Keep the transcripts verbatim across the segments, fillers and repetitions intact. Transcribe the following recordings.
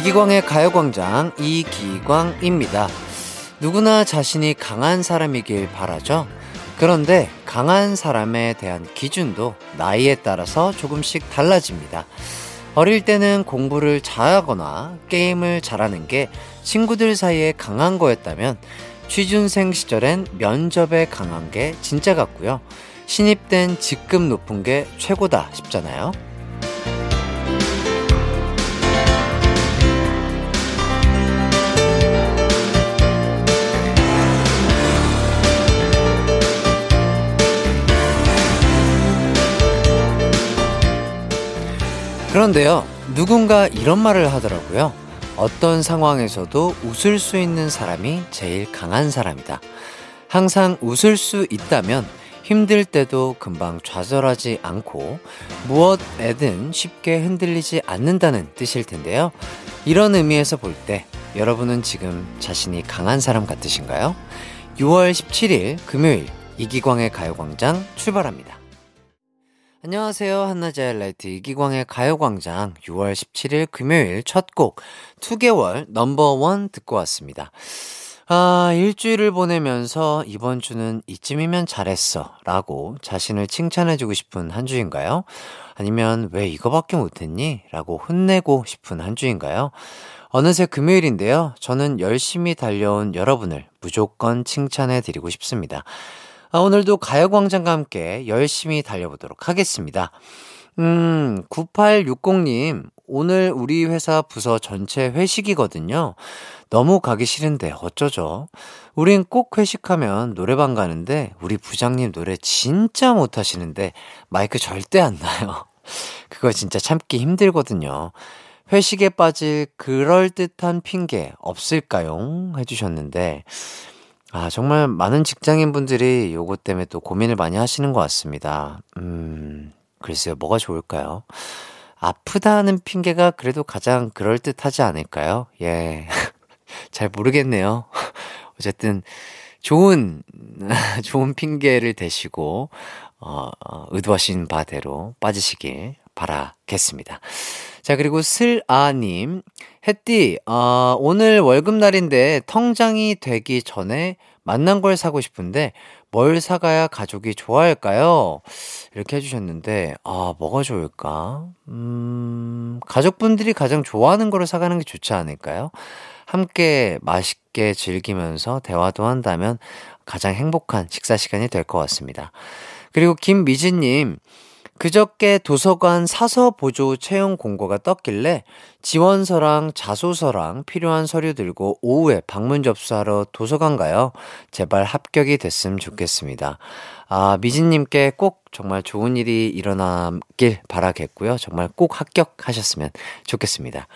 이기광의 가요광장 이기광입니다. 누구나 자신이 강한 사람이길 바라죠. 그런데 강한 사람에 대한 기준도 나이에 따라서 조금씩 달라집니다. 어릴 때는 공부를 잘하거나 게임을 잘하는 게 친구들 사이에 강한 거였다면 취준생 시절엔 면접에 강한 게 진짜 같고요. 신입된 직급 높은 게 최고다 싶잖아요. 그런데요, 누군가 이런 말을 하더라고요. 어떤 상황에서도 웃을 수 있는 사람이 제일 강한 사람이다. 항상 웃을 수 있다면 힘들 때도 금방 좌절하지 않고 무엇에든 쉽게 흔들리지 않는다는 뜻일 텐데요. 이런 의미에서 볼 때 여러분은 지금 자신이 강한 사람 같으신가요? 유월 십칠일 금요일 이기광의 가요광장 출발합니다. 안녕하세요. 한낮의 라이트 이기광의 가요광장 유월 십칠일 금요일 첫 곡 이 개월 넘버원 듣고 왔습니다. 아, 일주일을 보내면서 이번 주는 이쯤이면 잘했어 라고 자신을 칭찬해주고 싶은 한 주인가요? 아니면 왜 이거밖에 못했니? 라고 혼내고 싶은 한 주인가요? 어느새 금요일인데요. 저는 열심히 달려온 여러분을 무조건 칭찬해드리고 싶습니다. 아, 오늘도 가요광장과 함께 열심히 달려보도록 하겠습니다. 음, 구팔육공님, 오늘 우리 회사 부서 전체 회식이거든요. 너무 가기 싫은데 어쩌죠? 우린 꼭 회식하면 노래방 가는데 우리 부장님 노래 진짜 못하시는데 마이크 절대 안 나요. 그거 진짜 참기 힘들거든요. 회식에 빠질 그럴듯한 핑계 없을까요? 해주셨는데, 아, 정말 많은 직장인분들이 요거 때문에 또 고민을 많이 하시는 것 같습니다. 음, 글쎄요, 뭐가 좋을까요? 아프다는 핑계가 그래도 가장 그럴듯하지 않을까요? 예, 잘 모르겠네요. 어쨌든 좋은 좋은 핑계를 대시고 어, 의도하신 바대로 빠지시길 바라겠습니다. 자, 그리고 슬아님, 햇띠, 어, 오늘 월급날인데 통장이 되기 전에 만난 걸 사고 싶은데 뭘 사가야 가족이 좋아할까요? 이렇게 해주셨는데, 아, 뭐가 좋을까? 음, 가족분들이 가장 좋아하는 거를 사가는 게 좋지 않을까요? 함께 맛있게 즐기면서 대화도 한다면 가장 행복한 식사 시간이 될 것 같습니다. 그리고 김미진님, 그저께 도서관 사서 보조 채용 공고가 떴길래 지원서랑 자소서랑 필요한 서류 들고 오후에 방문 접수하러 도서관 가요. 제발 합격이 됐으면 좋겠습니다. 아, 미진님께 꼭 정말 좋은 일이 일어나길 바라겠고요. 정말 꼭 합격하셨으면 좋겠습니다.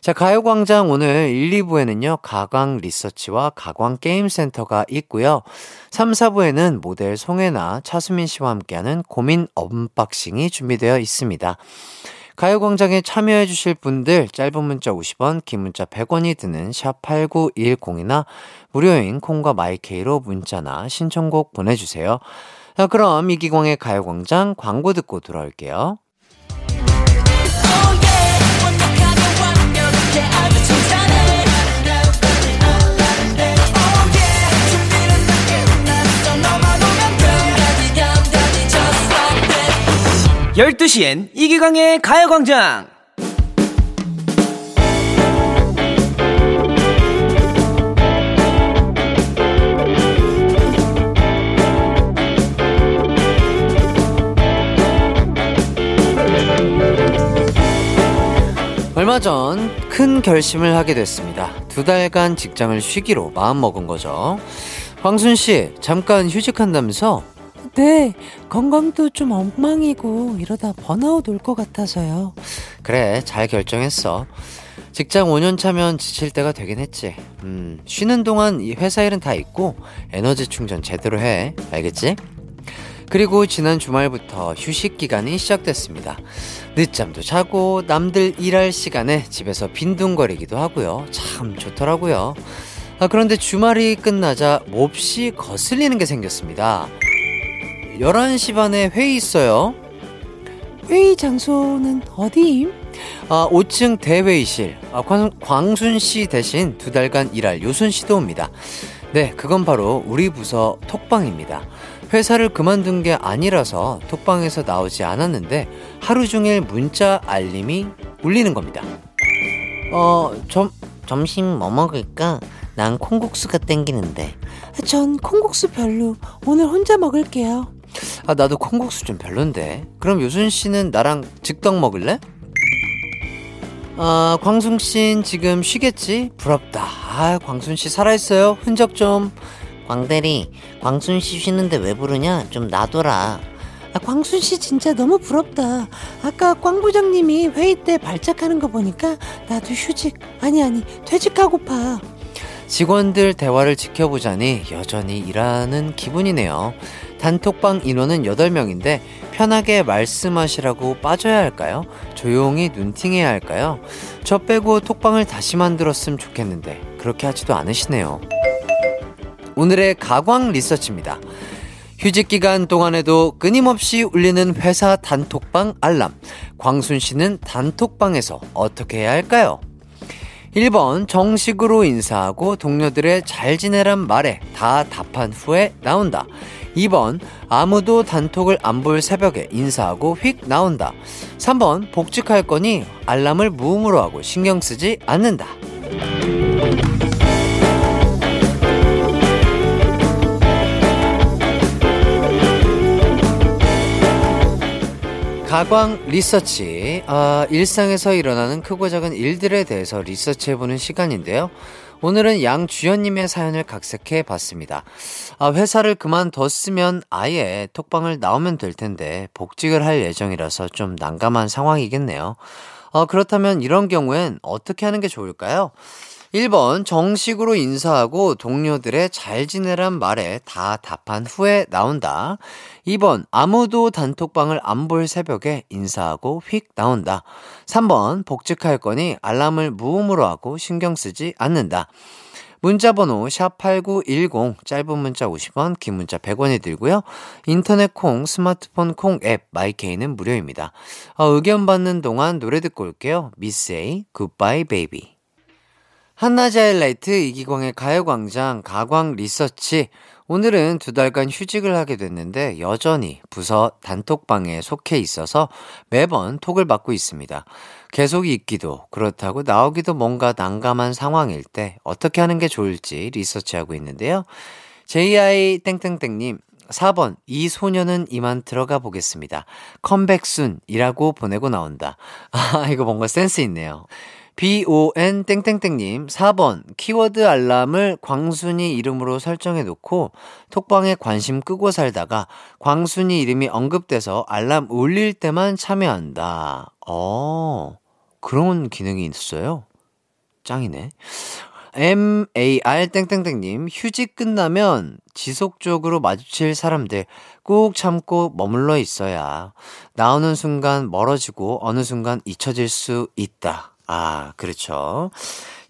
자, 가요광장 오늘 일, 이부에는요 가광 리서치와 가광 게임센터가 있고요. 삼, 사부에는 모델 송혜나, 차수민 씨와 함께하는 고민 언박싱이 준비되어 있습니다. 가요광장에 참여해 주실 분들 짧은 문자 오십 원, 긴 문자 백 원이 드는 샵 팔구일공이나 무료인 콩과 마이케이로 문자나 신청곡 보내주세요. 자, 그럼 이기광의 가요광장 광고 듣고 돌아올게요. 열두 시엔 이기광의 가요광장. 얼마 전 큰 결심을 하게 됐습니다. 두 달간 직장을 쉬기로 마음먹은 거죠. 광순씨, 잠깐 휴직한다면서? 네, 건강도 좀 엉망이고 이러다 번아웃 올 것 같아서요. 그래, 잘 결정했어. 직장 오 년 차면 지칠 때가 되긴 했지. 음, 쉬는 동안 이 회사 일은 다 잊고 에너지 충전 제대로 해. 알겠지? 그리고 지난 주말부터 휴식 기간이 시작됐습니다. 늦잠도 자고 남들 일할 시간에 집에서 빈둥거리기도 하고요. 참 좋더라고요. 아, 그런데 주말이 끝나자 몹시 거슬리는 게 생겼습니다. 열한 시 반에 회의 있어요. 회의 장소는 어디임? 어, 오 층 대회의실. 어, 광순씨 대신 두 달간 일할 요순씨 도우입니다. 네, 그건 바로 우리 부서 톡방입니다. 회사를 그만둔 게 아니라서 톡방에서 나오지 않았는데 하루 종일 문자 알림이 울리는 겁니다. 어, 점, 점심 뭐 먹을까? 난 콩국수가 땡기는데. 전 콩국수 별로. 오늘 혼자 먹을게요. 아, 나도 콩국수 좀 별론데. 그럼 요순씨는 나랑 즉석 먹을래? 아, 광순씨는 지금 쉬겠지? 부럽다. 아, 광순씨 살아있어요? 흔적 좀. 광대리, 광순씨 쉬는데 왜 부르냐? 좀 놔둬라. 아, 광순씨 진짜 너무 부럽다. 아까 광 부장님이 회의 때 발작하는 거 보니까 나도 휴직, 아니 아니 퇴직하고파. 직원들 대화를 지켜보자니 여전히 일하는 기분이네요. 단톡방 인원은 여덟 명인데 편하게 말씀하시라고 빠져야 할까요? 조용히 눈팅해야 할까요? 저 빼고 톡방을 다시 만들었으면 좋겠는데 그렇게 하지도 않으시네요. 오늘의 가광 리서치입니다. 휴직 기간 동안에도 끊임없이 울리는 회사 단톡방 알람. 광순 씨는 단톡방에서 어떻게 해야 할까요? 일 번, 정식으로 인사하고 동료들의 잘 지내란 말에 다 답한 후에 나온다. 이 번, 아무도 단톡을 안 볼 새벽에 인사하고 휙 나온다. 삼 번, 복직할 거니 알람을 무음으로 하고 신경 쓰지 않는다. 가광 리서치. 아, 일상에서 일어나는 크고 작은 일들에 대해서 리서치해보는 시간인데요. 오늘은 양주연님의 사연을 각색해봤습니다. 아, 회사를 그만뒀으면 아예 톡방을 나오면 될 텐데 복직을 할 예정이라서 좀 난감한 상황이겠네요. 아, 그렇다면 이런 경우엔 어떻게 하는 게 좋을까요? 일 번, 정식으로 인사하고 동료들의 잘 지내란 말에 다 답한 후에 나온다. 이 번, 아무도 단톡방을 안 볼 새벽에 인사하고 휙 나온다. 삼 번, 복직할 거니 알람을 무음으로 하고 신경 쓰지 않는다. 문자번호 샵팔구일공, 짧은 문자 오십 원, 긴 문자 백 원이 들고요. 인터넷 콩, 스마트폰 콩 앱, 마이케이는 무료입니다. 어, 의견 받는 동안 노래 듣고 올게요. 미스에이, 굿바이 베이비. 한낮의 하이라이트 이기광의 가요광장 가광 리서치. 오늘은 두 달간 휴직을 하게 됐는데 여전히 부서 단톡방에 속해 있어서 매번 톡을 받고 있습니다. 계속 있기도 그렇다고 나오기도 뭔가 난감한 상황일 때 어떻게 하는 게 좋을지 리서치하고 있는데요. 제이아이 땡땡땡님, 사 번, 이 소녀는 이만 들어가 보겠습니다. 컴백순이라고 보내고 나온다. 아, 이거 뭔가 센스 있네요. 본 땡땡땡님, 사 번, 키워드 알람을 광순이 이름으로 설정해놓고 톡방에 관심 끄고 살다가 광순이 이름이 언급돼서 알람 울릴 때만 참여한다. 어, 그런 기능이 있어요? 짱이네. 엠 에이 알 땡땡땡님, 휴직 끝나면 지속적으로 마주칠 사람들 꾹 참고 머물러 있어야 나오는 순간 멀어지고 어느 순간 잊혀질 수 있다. 아, 그렇죠.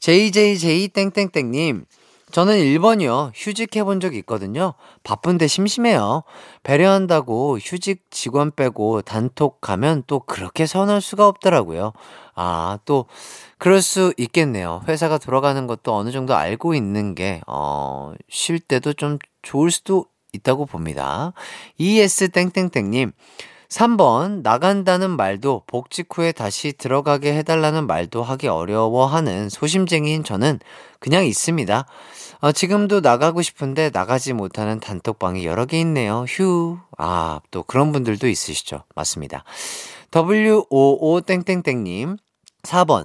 제이제이제이 땡땡땡님, 저는 일 번이요. 휴직해본 적 있거든요. 바쁜데 심심해요. 배려한다고 휴직 직원 빼고 단톡 가면 또 그렇게 서운할 수가 없더라고요. 아, 또 그럴 수 있겠네요. 회사가 돌아가는 것도 어느 정도 알고 있는 게 어, 쉴 때도 좀 좋을 수도 있다고 봅니다. 이에스 땡땡땡님, 삼 번, 나간다는 말도 복직 후에 다시 들어가게 해달라는 말도 하기 어려워하는 소심쟁이인 저는 그냥 있습니다. 어, 지금도 나가고 싶은데 나가지 못하는 단톡방이 여러 개 있네요. 휴. 아, 또 그런 분들도 있으시죠. 맞습니다. 더블유오오 땡땡땡님, 사 번,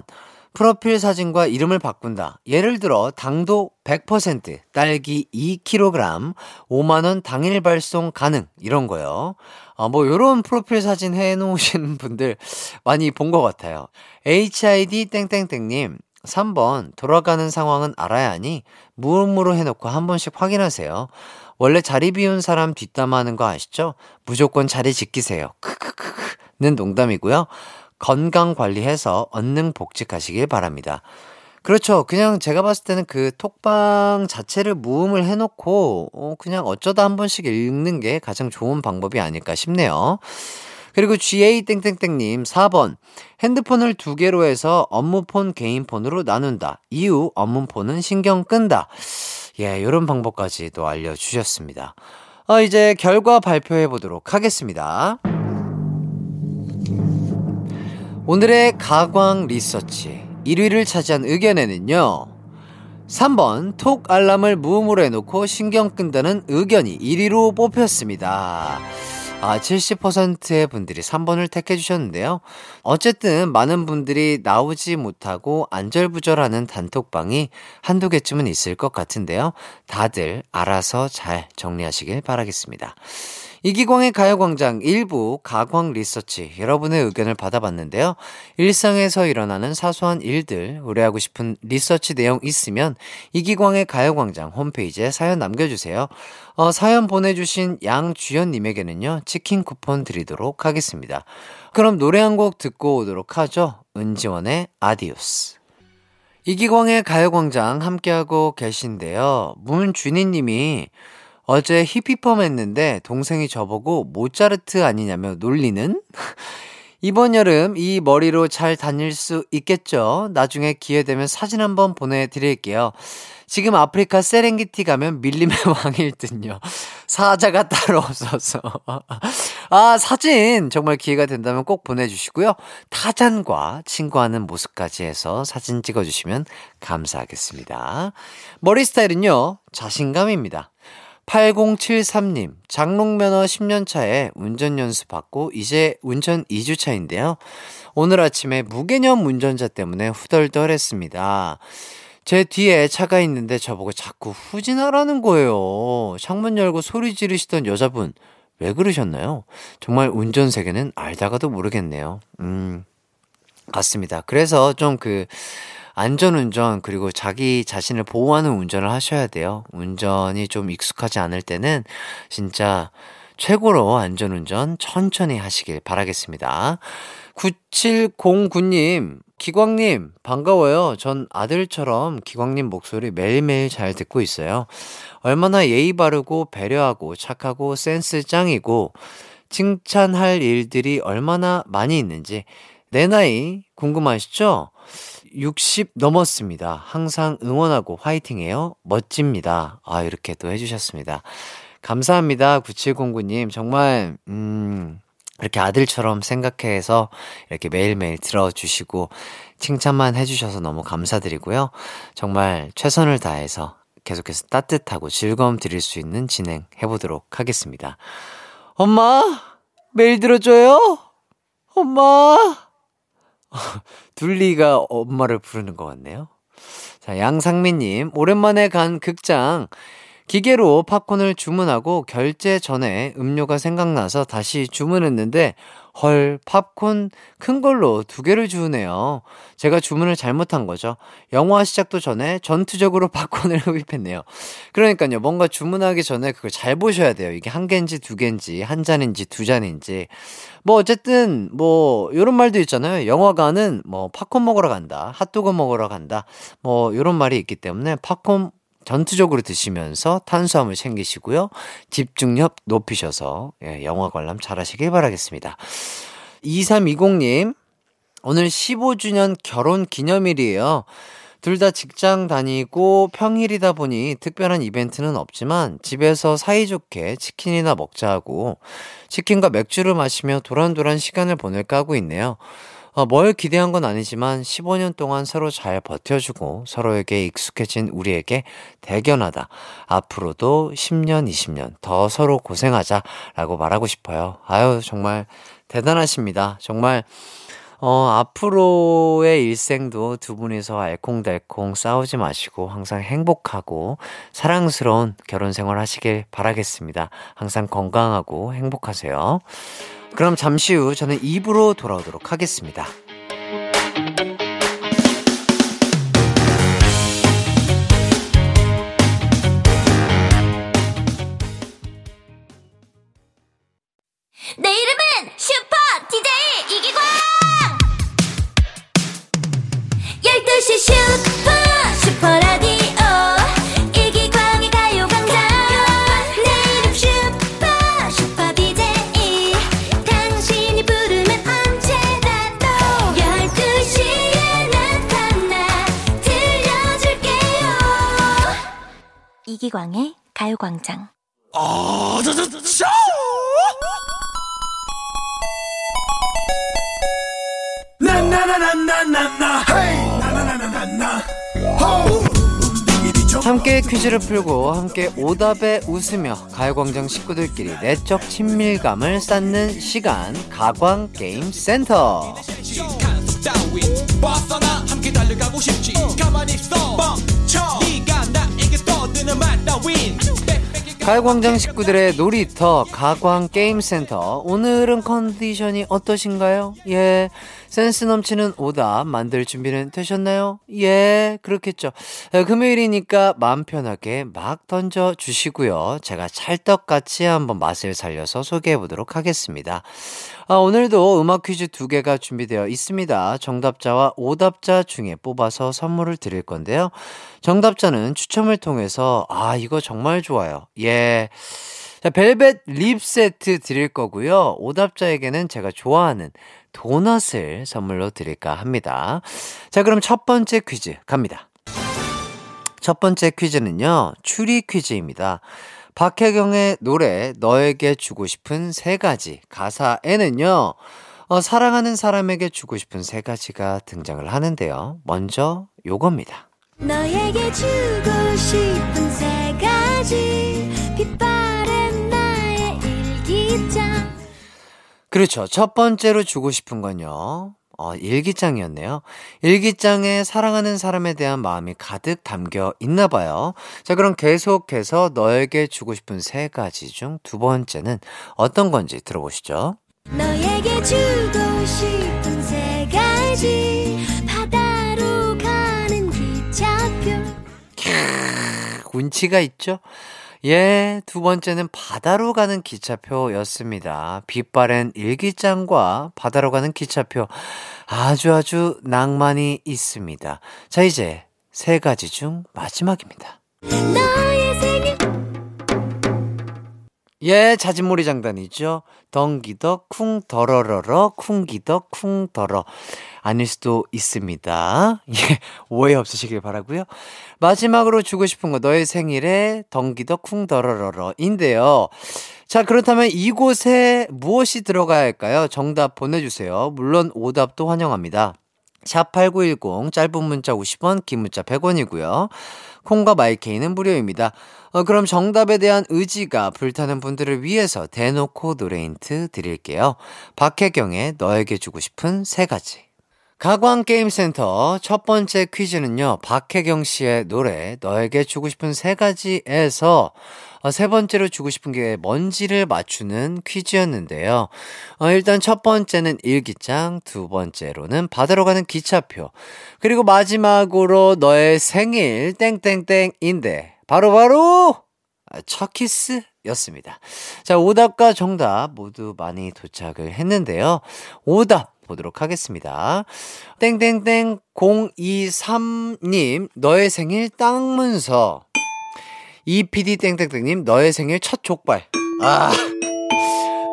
프로필 사진과 이름을 바꾼다. 예를 들어 당도 백 퍼센트, 딸기 이 킬로그램, 오만 원 당일 발송 가능, 이런 거요. 아, 뭐 요런 프로필 사진 해놓으신 분들 많이 본 것 같아요. 에이치아이디 땡땡땡님, 삼 번, 돌아가는 상황은 알아야 하니 무음으로 해놓고 한 번씩 확인하세요. 원래 자리 비운 사람 뒷담화하는 거 아시죠? 무조건 자리 지키세요. 크크크크는 농담이고요. 건강 관리해서 언능 복직하시길 바랍니다. 그렇죠. 그냥 제가 봤을 때는 그 톡방 자체를 무음을 해놓고 그냥 어쩌다 한 번씩 읽는 게 가장 좋은 방법이 아닐까 싶네요. 그리고 지에이 땡땡땡님 사 번 핸드폰을 두 개로 해서 업무폰 개인폰으로 나눈다. 이후 업무폰은 신경 끈다. 예, 이런 방법까지도 알려주셨습니다. 어, 이제 결과 발표해보도록 하겠습니다. 오늘의 가광 리서치 일 위를 차지한 의견에는요, 삼 번 톡 알람을 무음으로 해놓고 신경 끈다는 의견이 일 위로 뽑혔습니다. 아, 칠십 퍼센트의 분들이 삼 번을 택해주셨는데요. 어쨌든 많은 분들이 나오지 못하고 안절부절하는 단톡방이 한두 개쯤은 있을 것 같은데요. 다들 알아서 잘 정리하시길 바라겠습니다. 이기광의 가요광장 일부 가광 리서치 여러분의 의견을 받아봤는데요. 일상에서 일어나는 사소한 일들, 의뢰하고 싶은 리서치 내용 있으면 이기광의 가요광장 홈페이지에 사연 남겨주세요. 어, 사연 보내주신 양주연님에게는요, 치킨 쿠폰 드리도록 하겠습니다. 그럼 노래 한 곡 듣고 오도록 하죠. 은지원의 아디오스. 이기광의 가요광장 함께하고 계신데요. 문준희님이 어제 히피펌 했는데 동생이 저보고 모차르트 아니냐며 놀리는? 이번 여름 이 머리로 잘 다닐 수 있겠죠? 나중에 기회되면 사진 한번 보내드릴게요. 지금 아프리카 세렝게티 가면 밀림의 왕일 듯요. 사자가 따로 없어서. 아, 사진 정말 기회가 된다면 꼭 보내주시고요. 타잔과 친구하는 모습까지 해서 사진 찍어주시면 감사하겠습니다. 머리 스타일은요, 자신감입니다. 팔공칠삼님 장롱면허 십 년 차에 운전연수 받고 이제 운전 이 주 차인데요. 오늘 아침에 무개념 운전자 때문에 후덜덜했습니다. 제 뒤에 차가 있는데 저보고 자꾸 후진하라는 거예요. 창문 열고 소리 지르시던 여자분 왜 그러셨나요? 정말 운전 세계는 알다가도 모르겠네요. 음, 맞습니다. 그래서 좀 그 안전운전, 그리고 자기 자신을 보호하는 운전을 하셔야 돼요. 운전이 좀 익숙하지 않을 때는 진짜 최고로 안전운전 천천히 하시길 바라겠습니다. 구칠공구님 기광님 반가워요. 전 아들처럼 기광님 목소리 매일매일 잘 듣고 있어요. 얼마나 예의 바르고 배려하고 착하고 센스 짱이고 칭찬할 일들이 얼마나 많이 있는지 내 나이 궁금하시죠? 육십 넘었습니다. 항상 응원하고 화이팅해요. 멋집니다. 아, 이렇게 또 해주셨습니다. 감사합니다. 구칠공구님 정말 음, 이렇게 아들처럼 생각해서 이렇게 매일매일 들어주시고 칭찬만 해주셔서 너무 감사드리고요. 정말 최선을 다해서 계속해서 따뜻하고 즐거움 드릴 수 있는 진행 해보도록 하겠습니다. 엄마 매일 들어줘요. 엄마 둘리가 엄마를 부르는 것 같네요. 자, 양상민님 오랜만에 간 극장 기계로 팝콘을 주문하고 결제 전에 음료가 생각나서 다시 주문했는데 헐, 팝콘 큰 걸로 두 개를 주우네요. 제가 주문을 잘못한 거죠. 영화 시작도 전에 전투적으로 팝콘을 흡입했네요. 그러니까요, 뭔가 주문하기 전에 그걸 잘 보셔야 돼요. 이게 한 개인지 두 개인지, 한 잔인지 두 잔인지. 뭐 어쨌든 뭐 이런 말도 있잖아요. 영화관은 뭐 팝콘 먹으러 간다, 핫도그 먹으러 간다, 뭐 이런 말이 있기 때문에 팝콘 전투적으로 드시면서 탄수화물 챙기시고요. 집중력 높이셔서 영화 관람 잘하시길 바라겠습니다. 이삼이공님 오늘 십오 주년 결혼 기념일이에요. 둘 다 직장 다니고 평일이다 보니 특별한 이벤트는 없지만 집에서 사이좋게 치킨이나 먹자 하고 치킨과 맥주를 마시며 도란도란 시간을 보낼까 하고 있네요. 뭘 기대한 건 아니지만 십오 년 동안 서로 잘 버텨주고 서로에게 익숙해진 우리에게 대견하다. 앞으로도 십 년, 이십 년 더 서로 고생하자라고 말하고 싶어요. 아유, 정말 대단하십니다. 정말 어, 앞으로의 일생도 두 분이서 알콩달콩 싸우지 마시고 항상 행복하고 사랑스러운 결혼 생활 하시길 바라겠습니다. 항상 건강하고 행복하세요. 그럼 잠시 후 저는 이 부로 돌아오도록 하겠습니다. 내 이름은 슈퍼 디제이 이기광! 열두 시 슈퍼 슈퍼라디오 이기광의 가요광장 내 이름 슈퍼 슈퍼 디제이 당신이 이기광의 가요광장. 아, 저, 저, 저, 저! 함께 퀴즈를 풀고 함께 오답에 웃으며 가요광장 식구들끼리 내적 친밀감을 쌓는 시간, 가광게임센터. 가요광장 식구들의 놀이터 가광게임센터. 오늘은 컨디션이 어떠신가요? 예, 센스 넘치는 오답 만들 준비는 되셨나요? 예, 그렇겠죠. 금요일이니까 마음 편하게 막 던져주시고요, 제가 찰떡같이 한번 맛을 살려서 소개해보도록 하겠습니다. 아, 오늘도 음악 퀴즈 두 개가 준비되어 있습니다. 정답자와 오답자 중에 뽑아서 선물을 드릴 건데요, 정답자는 추첨을 통해서 아 이거 정말 좋아요. 예, 자, 벨벳 립 세트 드릴 거고요, 오답자에게는 제가 좋아하는 도넛을 선물로 드릴까 합니다. 자, 그럼 첫 번째 퀴즈 갑니다. 첫 번째 퀴즈는요, 추리 퀴즈입니다. 박혜경의 노래 너에게 주고 싶은 세 가지 가사에는요, 어, 사랑하는 사람에게 주고 싶은 세 가지가 등장을 하는데요, 먼저 요겁니다. 너에게 주고 싶은 세 가지 빛바랜 나의 일기장. 그렇죠. 첫 번째로 주고 싶은 건요, 어, 일기장이었네요. 일기장에 사랑하는 사람에 대한 마음이 가득 담겨 있나 봐요. 자, 그럼 계속해서 너에게 주고 싶은 세 가지 중 두 번째는 어떤 건지 들어보시죠. 너에게 주고 싶은 세 가지 바다로 가는 기차표. 캬, 운치가 있죠? 예, 두 번째는 바다로 가는 기차표였습니다. 빛바랜 일기장과 바다로 가는 기차표, 아주 아주 낭만이 있습니다. 자, 이제 세 가지 중 마지막입니다. 너의 생일. 예, 자진몰이 장단이죠. 덩기덕 쿵 더러러러 쿵기덕 쿵 더러. 아닐 수도 있습니다. 예, 오해 없으시길 바라고요. 마지막으로 주고 싶은 거 너의 생일에 덩기덕 쿵 더러러러인데요. 자, 그렇다면 이곳에 무엇이 들어가야 할까요? 정답 보내주세요. 물론 오답도 환영합니다. 샵팔구일공, 짧은 문자 오십 원, 긴 문자 백 원이고요. 콩과 마이케이는 무료입니다. 어, 그럼 정답에 대한 의지가 불타는 분들을 위해서 대놓고 노래 힌트 드릴게요. 박혜경의 너에게 주고 싶은 세 가지. 가광게임센터 첫 번째 퀴즈는요, 박혜경 씨의 노래 너에게 주고 싶은 세 가지에서 어, 세 번째로 주고 싶은 게 뭔지를 맞추는 퀴즈였는데요. 어, 일단 첫 번째는 일기장, 두 번째로는 바다로 가는 기차표, 그리고 마지막으로 너의 생일 땡땡땡인데 바로바로 첫 키스 였습니다. 자, 오답과 정답 모두 많이 도착을 했는데요, 오답 보도록 하겠습니다. 땡땡땡 공이삼님 너의 생일 땅문서. 이피디 땡땡땡님 너의 생일 첫 족발. 아,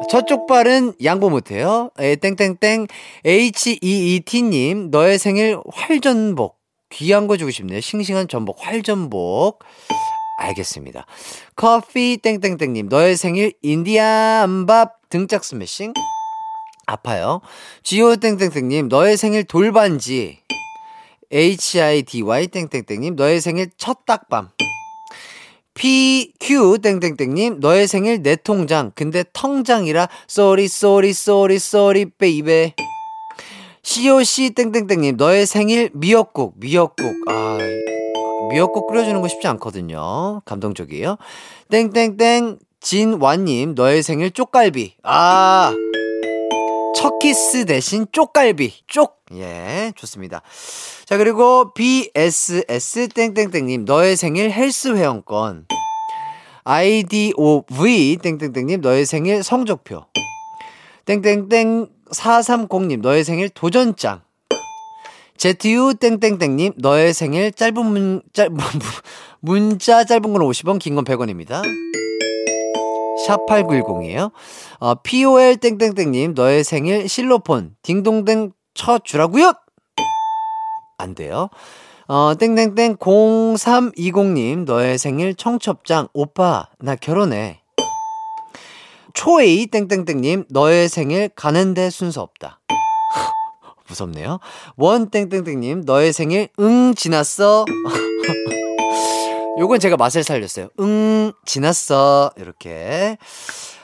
첫 족발은 양보 못해요. 에, 땡땡땡 에이치이이티님 너의 생일 활전복. 귀한 거 주고 싶네요. 싱싱한 전복, 활전복. 알겠습니다. 커피 땡땡땡님 너의 생일 인디안밥 등짝 스매싱. 아파요. 지오땡땡땡님 너의 생일 돌반지. 에이치아이디와이땡땡땡님 너의 생일 첫 딱밤. 피큐땡땡땡님 너의 생일 내 통장. 근데 텅장이라 쏘리 쏘리 쏘리 쏘리 베이베. 씨오씨땡땡땡님 너의 생일 미역국. 미역국, 아, 미역국 끓여주는 거 쉽지 않거든요. 감동적이에요. 땡땡땡 진완님 너의 생일 쪽갈비. 아, 첫 키스 대신 쪽갈비. 쪽. 예, 좋습니다. 자, 그리고 비에스에스땡땡땡님 너의 생일 헬스 회원권. 아이디오브이땡땡땡님 너의 생일 성적표. 땡땡땡사삼공님 너의 생일 도전장. 제트유땡땡땡님 너의 생일 짧은 문, 짧은 문자 짧은 건 오십 원, 긴 건 백 원입니다. 샵팔구일공이에요. 어, 피오엘땡땡땡님 너의 생일 실로폰. 딩동댕 쳐주라고요? 안 돼요. 어, 땡땡땡 공삼이공님 너의 생일 청첩장 오빠 나 결혼해. 초에이 땡땡땡님 너의 생일 가는데 순서 없다. 무섭네요. 원 땡땡땡님 너의 생일 응 지났어. 요건 제가 맛을 살렸어요. 응 지났어. 이렇게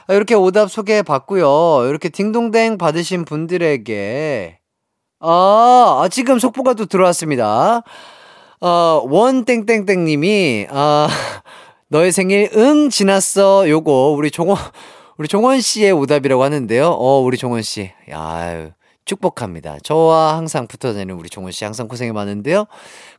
이렇게 오답 소개받고요. 이렇게 딩동댕 받으신 분들에게 아 지금 속보가 또 들어왔습니다. 어, 원 땡땡땡님이 아 너의 생일 응 지났어. 요거 우리 종원 우리 종원 씨의 오답이라고 하는데요. 어 우리 종원 씨 아유. 축복합니다. 저와 항상 붙어다니는 우리 종훈씨 항상 고생이 많은데요.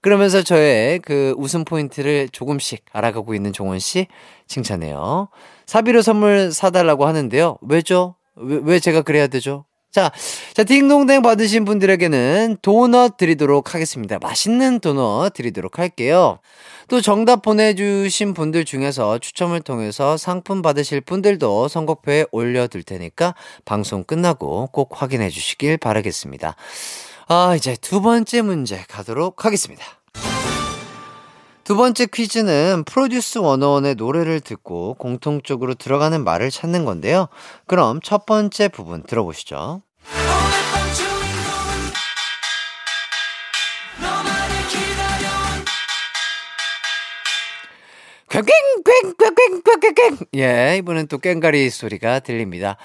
그러면서 저의 그 웃음 포인트를 조금씩 알아가고 있는 종훈씨 칭찬해요. 사비로 선물 사달라고 하는데요. 왜죠? 왜, 왜 제가 그래야 되죠? 자, 자 딩동댕 받으신 분들에게는 도넛 드리도록 하겠습니다. 맛있는 도넛 드리도록 할게요. 또 정답 보내주신 분들 중에서 추첨을 통해서 상품 받으실 분들도 선곡표에 올려둘 테니까 방송 끝나고 꼭 확인해 주시길 바라겠습니다. 아, 이제 두 번째 문제 가도록 하겠습니다. 두 번째 퀴즈는 프로듀스 원어원의 노래를 듣고 공통적으로 들어가는 말을 찾는 건데요. 그럼 첫 번째 부분 들어보시죠. 꽹꽹꽹꽹꽹꽹 예, 이번엔 또 꽹가리 소리가 들립니다.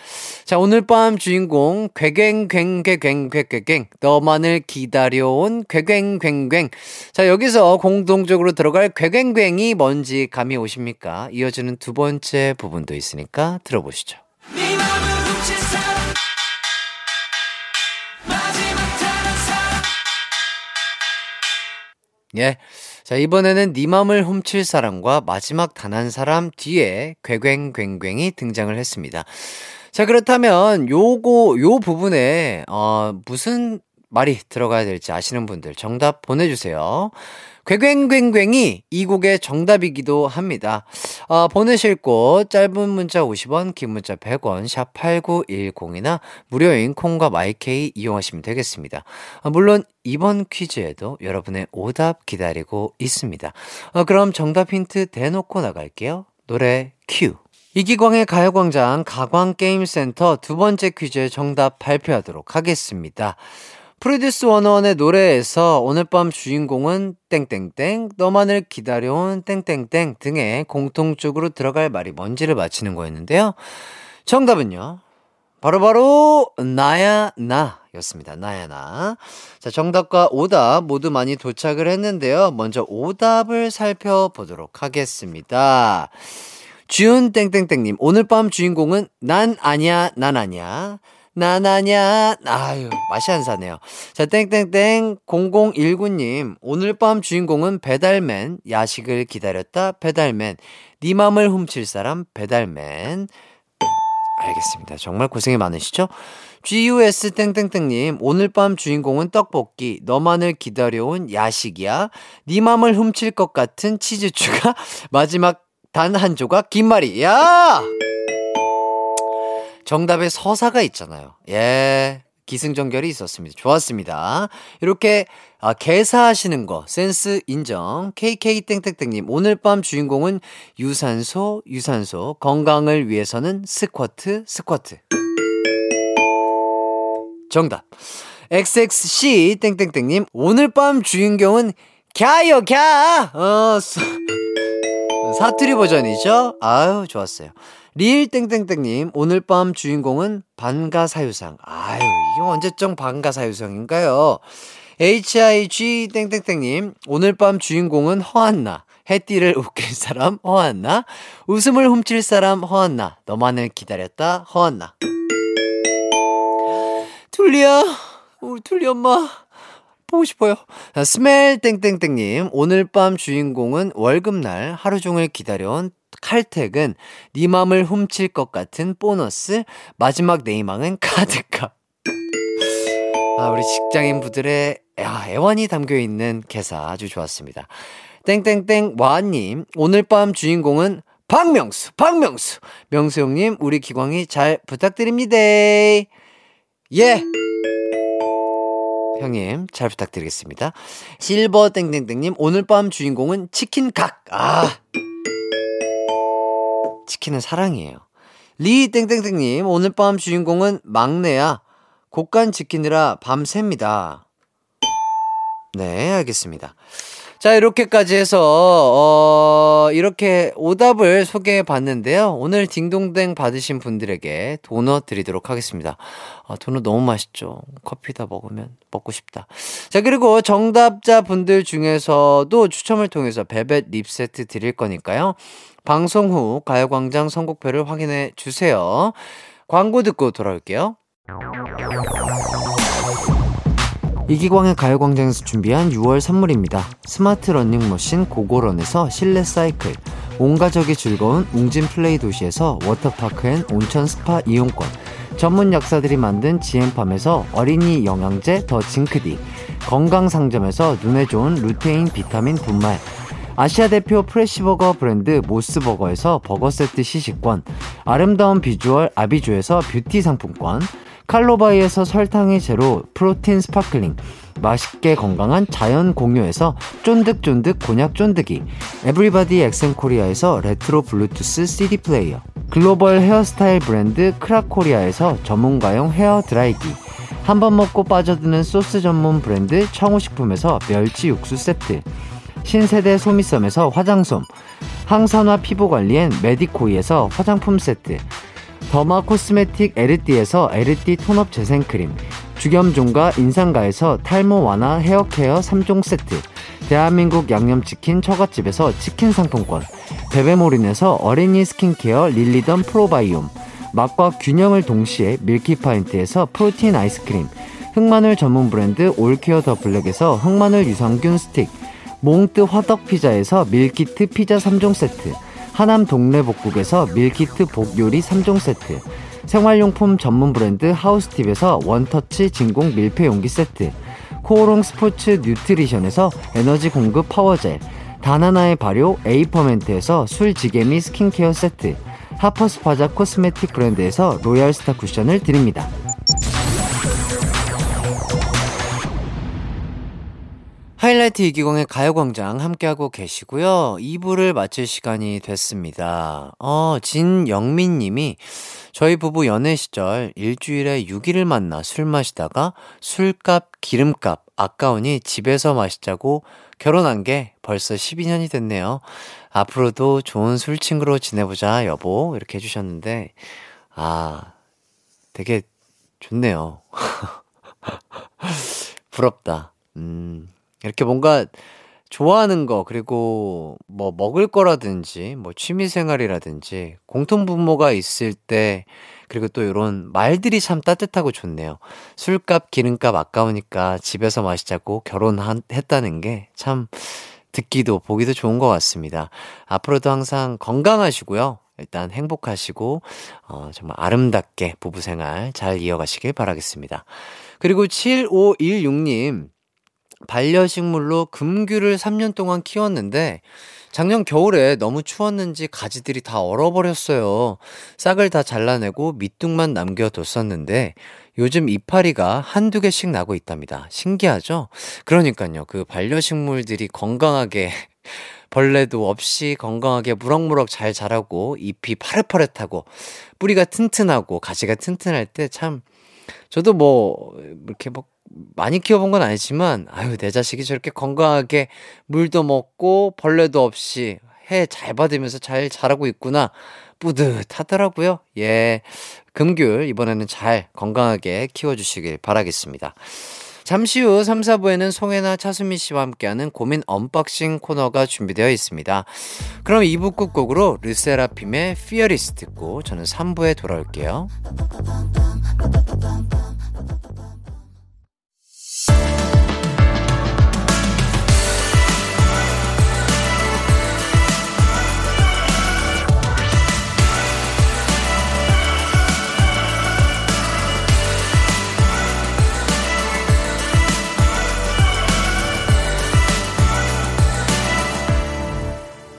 자, 오늘 밤 주인공 꽹꽹꽹꽹꽹꽹꽹 너만을 기다려온 꽹꽹꽹꽹 자, 여기서 공동적으로 들어갈 꽹꽹꽹이 뭔지 감이 오십니까? 이어지는 두 번째 부분도 있으니까 들어보시죠. 네 맘을 훔친 사람 마지막 다른 사람 예. 자, 이번에는 네 맘을 훔칠 사람과 마지막 단 한 사람 뒤에 꽹꽹꽹꽹이 등장을 했습니다. 자, 그렇다면 요거 요 부분에 어, 무슨 말이 들어가야 될지 아시는 분들 정답 보내주세요. 꽹꽹꽹꽹이 이 곡의 정답이기도 합니다. 어, 보내실 곳 짧은 문자 오십 원, 긴 문자 백 원, 샵 팔구일공이나 무료인 콩과 마이케이 이용하시면 되겠습니다. 어, 물론 이번 퀴즈에도 여러분의 오답 기다리고 있습니다. 어, 그럼 정답 힌트 대놓고 나갈게요. 노래 큐. 이기광의 가요광장 가광게임센터 두 번째 퀴즈의 정답 발표하도록 하겠습니다. 프로듀스 원어원의 노래에서 오늘 밤 주인공은 땡땡땡, 너만을 기다려온 땡땡땡 등의 공통적으로 들어갈 말이 뭔지를 맞히는 거였는데요. 정답은요. 바로바로 바로 나야 나 였습니다. 나야 나. 자, 정답과 오답 모두 많이 도착을 했는데요. 먼저 오답을 살펴보도록 하겠습니다. 준 땡땡땡님, 오늘 밤 주인공은 난 아냐, 난 아냐. 나나냐 아유 맛이 안 사네요. 자 땡땡땡 공공일구님 오늘 밤 주인공은 배달맨 야식을 기다렸다 배달맨 네 맘을 훔칠 사람 배달맨 알겠습니다. 정말 고생이 많으시죠? gus 땡땡땡님 오늘 밤 주인공은 떡볶이 너만을 기다려온 야식이야 네 맘을 훔칠 것 같은 치즈추가 마지막 단 한 조각 김말이 야 정답에 서사가 있잖아요. 예, 기승전결이 있었습니다. 좋았습니다. 이렇게 아, 개사하시는 거 센스 인정. 케이케이 땡땡땡님 오늘 밤 주인공은 유산소 유산소 건강을 위해서는 스쿼트 스쿼트 정답. 엑스엑스씨 땡땡땡님 오늘 밤 주인공은 갸요 갸 어, 사투리 버전이죠. 아유 좋았어요. 릴땡땡땡님 오늘 밤 주인공은 반가사유상 아유 이거 언제쯤 반가사유상인가요. 에이치아이지 땡땡땡님 오늘 밤 주인공은 허안나 해띠를 웃길 사람 허안나 웃음을 훔칠 사람 허안나 너만을 기다렸다 허안나 툴리야 우리 툴리 엄마 보고 싶어요. 스멜땡땡땡님 오늘 밤 주인공은 월급날 하루 종일 기다려온 칼택은 네 맘을 훔칠 것 같은 보너스 마지막 내 희망은 카드값 아, 우리 직장인분들의 야, 애환이 담겨있는 개사 아주 좋았습니다. 땡땡땡 와님 오늘 밤 주인공은 박명수 박명수 명수 형님 우리 기광이 잘 부탁드립니다. 예 형님 잘 부탁드리겠습니다. 실버 땡땡땡님, 오늘 밤 주인공은 치킨 각. 아, 치킨은 사랑이에요. 리 땡땡땡님, 오늘 밤 주인공은 막내야. 곡간 지키느라 밤샙니다. 네, 알겠습니다. 자, 이렇게까지 해서 어, 이렇게 오답을 소개해봤는데요. 오늘 딩동댕 받으신 분들에게 도넛 드리도록 하겠습니다. 아, 도넛 너무 맛있죠. 커피다 먹으면 먹고 싶다. 자, 그리고 정답자 분들 중에서도 추첨을 통해서 베벳 립세트 드릴 거니까요. 방송 후 가요광장 선곡표를 확인해 주세요. 광고 듣고 돌아올게요. 이기광의 가요광장에서 준비한 유월 선물입니다. 스마트 러닝머신 고고런에서 실내 사이클, 온가족이 즐거운 웅진플레이 도시에서 워터파크엔 온천 스파 이용권, 전문 약사들이 만든 지엠팜에서 어린이 영양제 더 징크디, 건강상점에서 눈에 좋은 루테인 비타민 분말, 아시아 대표 프레시버거 브랜드 모스버거에서 버거세트 시식권, 아름다운 비주얼 아비주에서 뷰티 상품권, 칼로바이에서 설탕이 제로 프로틴 스파클링, 맛있게 건강한 자연 공유에서 쫀득쫀득 곤약 쫀득이, 에브리바디 엑센코리아에서 레트로 블루투스 씨디 플레이어, 글로벌 헤어스타일 브랜드 크라코리아에서 전문가용 헤어 드라이기, 한번 먹고 빠져드는 소스 전문 브랜드 청우식품에서 멸치 육수 세트, 신세대 소미섬에서 화장솜, 항산화 피부관리엔 메디코이에서 화장품 세트, 더마 코스메틱 에르띠에서 에르띠 톤업 재생크림, 주겸종과 인상가에서 탈모 완화 헤어케어 삼 종 세트, 대한민국 양념치킨 처갓집에서 치킨 상품권, 베베모린에서 어린이 스킨케어 릴리던 프로바이옴, 맛과 균형을 동시에 밀키파인트에서 프로틴 아이스크림, 흑마늘 전문 브랜드 올케어 더 블랙에서 흑마늘 유산균 스틱, 몽뜨 화덕피자에서 밀키트 피자 삼 종 세트, 하남 동래복국에서 밀키트 복요리 삼 종 세트, 생활용품 전문 브랜드 하우스팁에서 원터치 진공 밀폐용기 세트, 코오롱 스포츠 뉴트리션에서 에너지 공급 파워젤, 다나나의 발효 에이퍼멘트에서 술지개미 스킨케어 세트, 하퍼스파자 코스메틱 브랜드에서 로얄스타 쿠션을 드립니다. 하이라이트 이기광의 가요광장 함께하고 계시고요. 이 부를 마칠 시간이 됐습니다. 어, 진영민님이 저희 부부 연애 시절 일주일에 육 일을 만나 술 마시다가 술값, 기름값 아까우니 집에서 마시자고 결혼한 게 벌써 십이 년이 됐네요. 앞으로도 좋은 술친구로 지내보자 여보, 이렇게 해주셨는데 아, 되게 좋네요. 부럽다. 음... 이렇게 뭔가 좋아하는 거, 그리고 뭐 먹을 거라든지 뭐 취미생활이라든지 공통분모가 있을 때, 그리고 또 이런 말들이 참 따뜻하고 좋네요. 술값 기름값 아까우니까 집에서 마시자고 결혼했다는 게 참 듣기도 보기도 좋은 것 같습니다. 앞으로도 항상 건강하시고요. 일단 행복하시고 어, 정말 아름답게 부부생활 잘 이어가시길 바라겠습니다. 그리고 칠오일육님 반려식물로 금귤을 삼 년 동안 키웠는데 작년 겨울에 너무 추웠는지 가지들이 다 얼어버렸어요. 싹을 다 잘라내고 밑둥만 남겨뒀었는데 요즘 이파리가 한두 개씩 나고 있답니다. 신기하죠? 그러니까요. 그 반려식물들이 건강하게 벌레도 없이 건강하게 무럭무럭 잘 자라고 잎이 파릇파릇하고 뿌리가 튼튼하고 가지가 튼튼할 때 참 저도 뭐 이렇게 뭐 많이 키워본 건 아니지만 아유, 내 자식이 저렇게 건강하게 물도 먹고 벌레도 없이 해 잘 받으면서 잘 자라고 있구나, 뿌듯하더라고요. 예, 금귤 이번에는 잘 건강하게 키워주시길 바라겠습니다. 잠시 후 삼, 사 부에는 송혜나, 차수민 씨와 함께하는 고민 언박싱 코너가 준비되어 있습니다. 그럼 이 부 끝곡으로 르세라핌의 Fearless 듣고 저는 삼 부에 돌아올게요.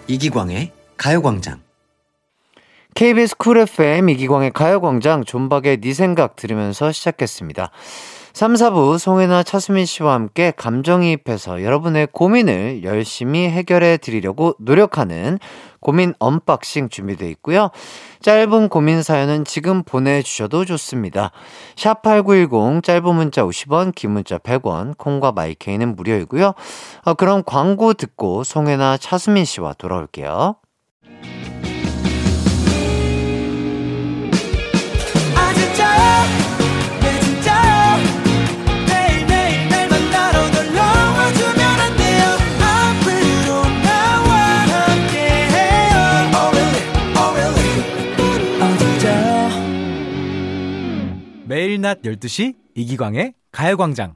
이기광의 가요광장. 케이비에스 쿨 에프엠 이기광의 가요광장, 존박의 네 생각 들으면서 시작했습니다. 삼, 사 부 송혜나 차수민 씨와 함께 감정이입해서 여러분의 고민을 열심히 해결해 드리려고 노력하는 고민 언박싱 준비되어 있고요. 짧은 고민 사연은 지금 보내주셔도 좋습니다. 샵팔구일공 짧은 문자 오십 원, 긴 문자 백 원, 콩과 마이케이는 무료이고요. 어, 그럼 광고 듣고 송혜나 차수민 씨와 돌아올게요. 매일 낮 열두 시 이기광의 가요광장.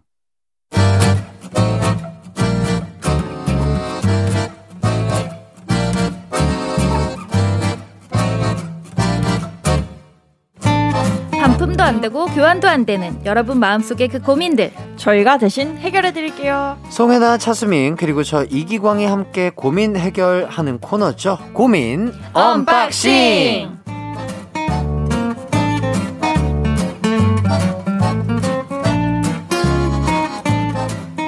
반품도 안 되고 교환도 안 되는 여러분 마음속의 그 고민들 저희가 대신 해결해 드릴게요. 송혜나, 차수민 그리고 저 이기광이 함께 고민 해결하는 코너죠. 고민 언박싱.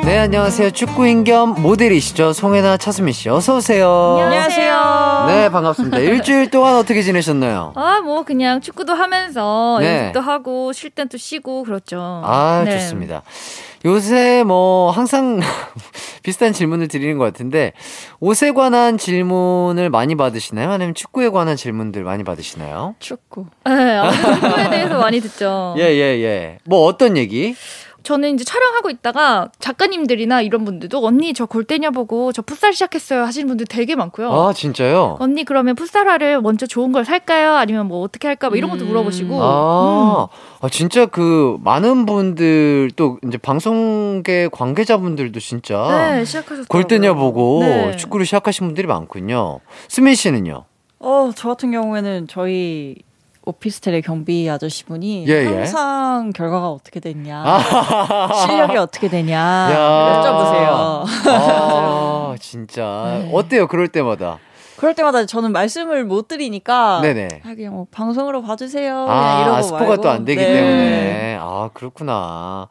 네, 안녕하세요. 축구인 겸 모델이시죠. 송혜나, 차수민 씨 어서 오세요. 안녕하세요. 네, 반갑습니다. 일주일 동안 어떻게 지내셨나요? 아, 뭐 그냥 축구도 하면서 네. 연습도 하고 쉴 땐 또 쉬고 그렇죠. 아, 네. 좋습니다. 요새 뭐 항상 비슷한 질문을 드리는 것 같은데 옷에 관한 질문을 많이 받으시나요? 아니면 축구에 관한 질문들 많이 받으시나요? 축구. 네, 아, 축구에 대해서 많이 듣죠. 예, 예, 예. 뭐 어떤 얘기? 저는 이제 촬영하고 있다가 작가님들이나 이런 분들도 언니 저 골때녀 보고 저 풋살 시작했어요 하시는 분들 되게 많고요. 아, 진짜요? 언니 그러면 풋살화를 먼저 좋은 걸 살까요? 아니면 뭐 어떻게 할까? 뭐 이런 것도 물어보시고. 아, 음. 아 진짜 그 많은 분들 또 이제 방송계 관계자분들도 진짜 네, 시작하셨어요. 골때녀 보고 네. 축구를 시작하신 분들이 많군요. 수민 씨는요? 어, 저 같은 경우에는 저희 오피스텔의 경비 아저씨분이 예, 항상 예. 결과가 어떻게 됐냐 아, 실력이 어떻게 되냐 야, 여쭤보세요. 아, 진짜 네. 어때요? 그럴 때마다 그럴 때마다 저는 말씀을 못 드리니까 네네. 아, 그냥 뭐 방송으로 봐주세요. 아, 이러고 스포가 말고. 또 안 되기 네. 때문에 아 그렇구나.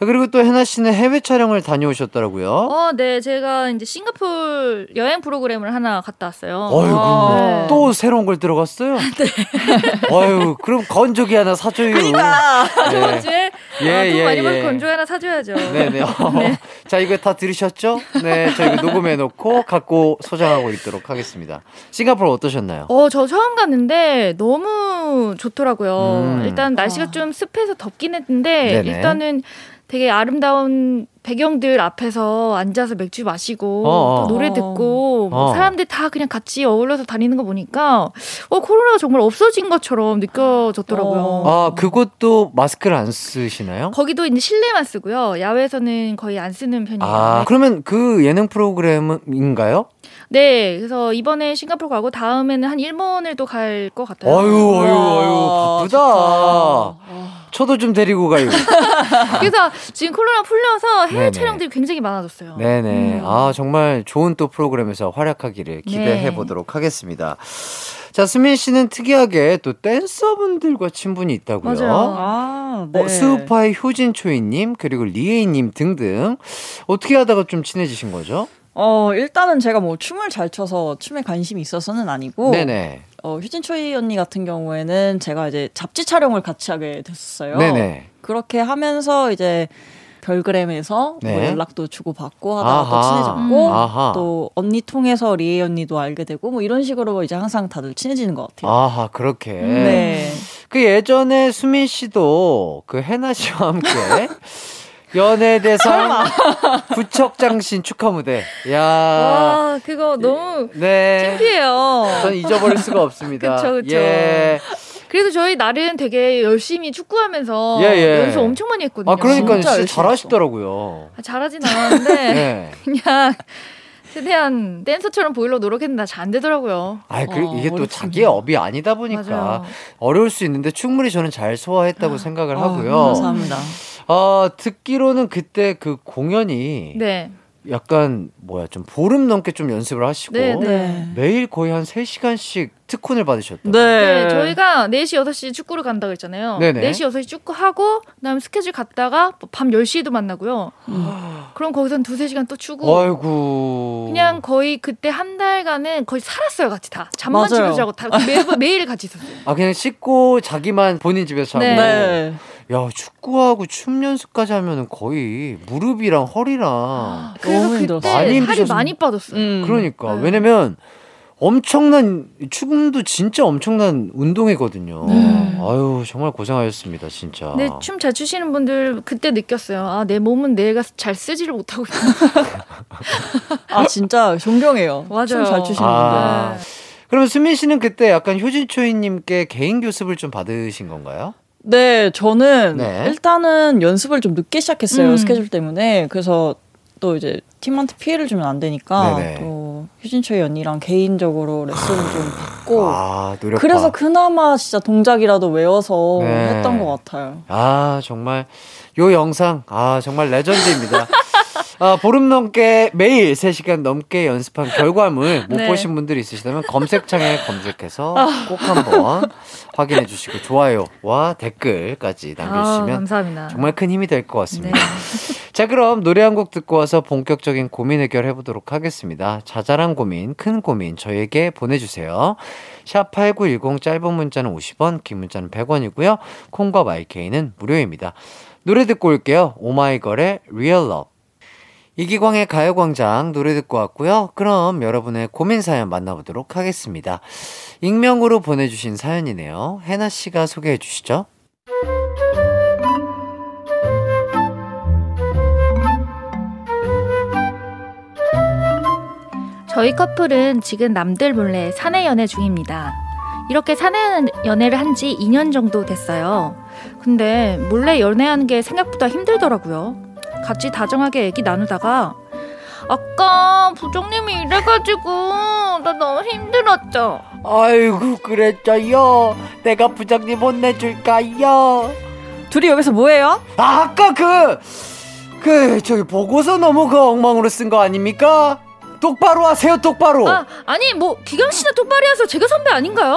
그리고 또 혜나 씨는 해외 촬영을 다녀오셨더라고요. 어, 네, 제가 이제 싱가포르 여행 프로그램을 하나 갔다 왔어요. 아이고, 아, 네. 또 새로운 걸 들어갔어요? 네. 아유, 그럼 건조기 하나 사줘요. 그러니까. 저번 주에 예, 아, 돈 예, 많이 벌 예. 건조기 하나 사줘야죠. 네네. 어, 네. 자, 이거 다 들으셨죠? 네, 저희가 녹음해놓고 갖고 소장하고 있도록 하겠습니다. 싱가포르 어떠셨나요? 어, 저 처음 갔는데 너무 좋더라고요. 음. 일단 날씨가 아. 좀 습해서 덥긴 했는데 네네. 일단은 되게 아름다운 배경들 앞에서 앉아서 맥주 마시고 어어. 노래 듣고 뭐 사람들 다 그냥 같이 어울려서 다니는 거 보니까 어, 코로나가 정말 없어진 것처럼 느껴졌더라고요. 어. 아, 그것도 마스크를 안 쓰시나요? 거기도 이제 실내만 쓰고요. 야외에서는 거의 안 쓰는 편이에요. 아, 그러면 그 예능 프로그램인가요? 네, 그래서 이번에 싱가포르 가고 다음에는 한 일본을 또 갈 것 같아요. 아유, 아유, 아유, 바쁘다. 저도 좀 데리고 가요. 그래서 지금 코로나 풀려서 해외 네네. 촬영들이 굉장히 많아졌어요. 네네. 음. 아, 정말 좋은 또 프로그램에서 활약하기를 기대해 네. 보도록 하겠습니다. 자, 수민 씨는 특이하게 또 댄서분들과 친분이 있다고요. 맞아요. 아, 네. 어, 스우파의 효진초이님 그리고 리에이님 등등 어떻게 하다가 좀 친해지신 거죠? 어, 일단은 제가 뭐 춤을 잘 춰서 춤에 관심이 있어서는 아니고 네네. 어, 효진초이 언니 같은 경우에는 제가 이제 잡지 촬영을 같이 하게 됐었어요. 네네. 그렇게 하면서 이제 별그램에서 네. 뭐 연락도 주고받고 하다가 또 친해졌고 아하. 또 언니 통해서 리에 언니도 알게 되고 뭐 이런 식으로 이제 항상 다들 친해지는 것 같아요. 아하, 그렇게. 네. 그 예전에 수민 씨도 그 혜나 씨와 함께 연예대상 부척장신 축하 무대. 야, 와, 그거 너무 네. 창피해요. 전 잊어버릴 수가 없습니다. 그렇죠, 그렇죠. 예. 그래도 저희 날은 되게 열심히 축구하면서 예, 예. 연습 엄청 많이 했거든요. 아, 그러니까 진짜, 진짜 잘하시더라고요. 아, 잘하진 않았는데 네. 그냥 최대한 댄서처럼 보이려고 노력했는데 잘 안 되더라고요. 아, 그, 어, 이게 또 자기의 업이 아니다 보니까 맞아요. 어려울 수 있는데 충분히 저는 잘 소화했다고 생각을 하고요. 어, 감사합니다. 아, 듣기로는 그때 그 공연이 네. 약간 뭐야 좀 보름 넘게 좀 연습을 하시고 네네. 매일 거의 한 세 시간씩 특훈을 받으셨다고요. 네. 네, 저희가 네 시 여섯 시 축구를 간다고 했잖아요. 네네. 네 시 여섯 시 축구하고 그다음에 스케줄 갔다가 밤 열 시에도 만나고요. 음. 그럼 거기서 한 두세 시간 또 추고 아이고. 그냥 거의 그때 한 달간은 거의 살았어요. 같이 다. 잠만 집에서 자고 다 매번, 매일 같이 있었어요. 아 그냥 씻고 자기만 본인 집에서 자고. 네. 야 축구하고 춤 연습까지 하면은 거의 무릎이랑 허리랑 아, 그래서 그때 힘들었어. 많이 힘드셔서... 살이 많이 빠졌어요. 음. 그러니까 네. 왜냐면 엄청난 춤도 진짜 엄청난 운동이거든요. 네. 아유 정말 고생하셨습니다 진짜. 네, 춤 잘 추시는 분들 그때 느꼈어요. 아 내 몸은 내가 잘 쓰지를 못하고 있구나. 아 진짜 존경해요. 맞아요. 춤 잘 추시는 아. 분들. 네. 그러면 수민 씨는 그때 약간 효진초이님께 개인 교습을 좀 받으신 건가요? 네, 저는 네. 일단은 연습을 좀 늦게 시작했어요. 음. 스케줄 때문에. 그래서 또 이제 팀한테 피해를 주면 안 되니까 네네. 또 효진초이 언니랑 개인적으로 레슨을 좀 받고 아, 노력파. 그래서 그나마 진짜 동작이라도 외워서 네. 했던 것 같아요. 아, 정말 요 영상 아, 정말 레전드입니다. 아, 보름 넘게 매일 세 시간 넘게 연습한 결과물 못 네. 보신 분들이 있으시다면 검색창에 검색해서 꼭 한번 확인해 주시고 좋아요와 댓글까지 남겨주시면 아, 정말 큰 힘이 될 것 같습니다. 네. 자 그럼 노래 한 곡 듣고 와서 본격적인 고민 해결해 보도록 하겠습니다. 자잘한 고민, 큰 고민 저에게 보내주세요. 샵팔구일공 짧은 문자는 오십 원, 긴 문자는 백 원이고요. 콩과 마이케이는 무료입니다. 노래 듣고 올게요. 오마이걸의 Real Love. 이기광의 가요광장 노래 듣고 왔고요. 그럼 여러분의 고민 사연 만나보도록 하겠습니다. 익명으로 보내주신 사연이네요. 혜나 씨가 소개해 주시죠. 저희 커플은 지금 남들 몰래 사내 연애 중입니다. 이렇게 사내 연애를 한 지 이 년 정도 됐어요. 근데 몰래 연애하는 게 생각보다 힘들더라고요. 같이 다정하게 얘기 나누다가 아까 부장님이 이래가지고 나 너무 힘들었죠. 아이고 그랬죠요. 내가 부장님 혼내줄까요. 둘이 여기서 뭐해요? 아, 아까 그, 그 저기 보고서 너무 그 엉망으로 쓴 거 아닙니까? 똑바로 하세요 똑바로. 아, 아니 뭐 기경 씨나 똑바로 해서 제가 선배 아닌가요?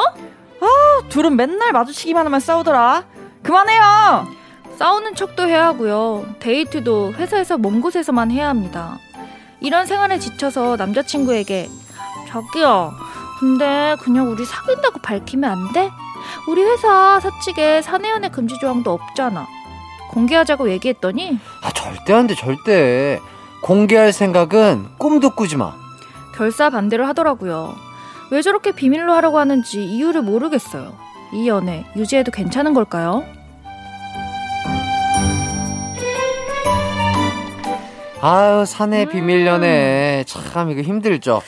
아 둘은 맨날 마주치기만 하면 싸우더라. 그만해요. 싸우는 척도 해야 하고요. 데이트도 회사에서 먼 곳에서만 해야 합니다. 이런 생활에 지쳐서 남자친구에게 자기야, 근데 그냥 우리 사귄다고 밝히면 안 돼? 우리 회사 사측에 사내연애 금지 조항도 없잖아. 공개하자고 얘기했더니 아 절대 안 돼, 절대. 공개할 생각은 꿈도 꾸지 마. 결사 반대를 하더라고요. 왜 저렇게 비밀로 하라고 하는지 이유를 모르겠어요. 이 연애 유지해도 괜찮은 걸까요? 아유 사내 비밀연애 참 이거 힘들죠.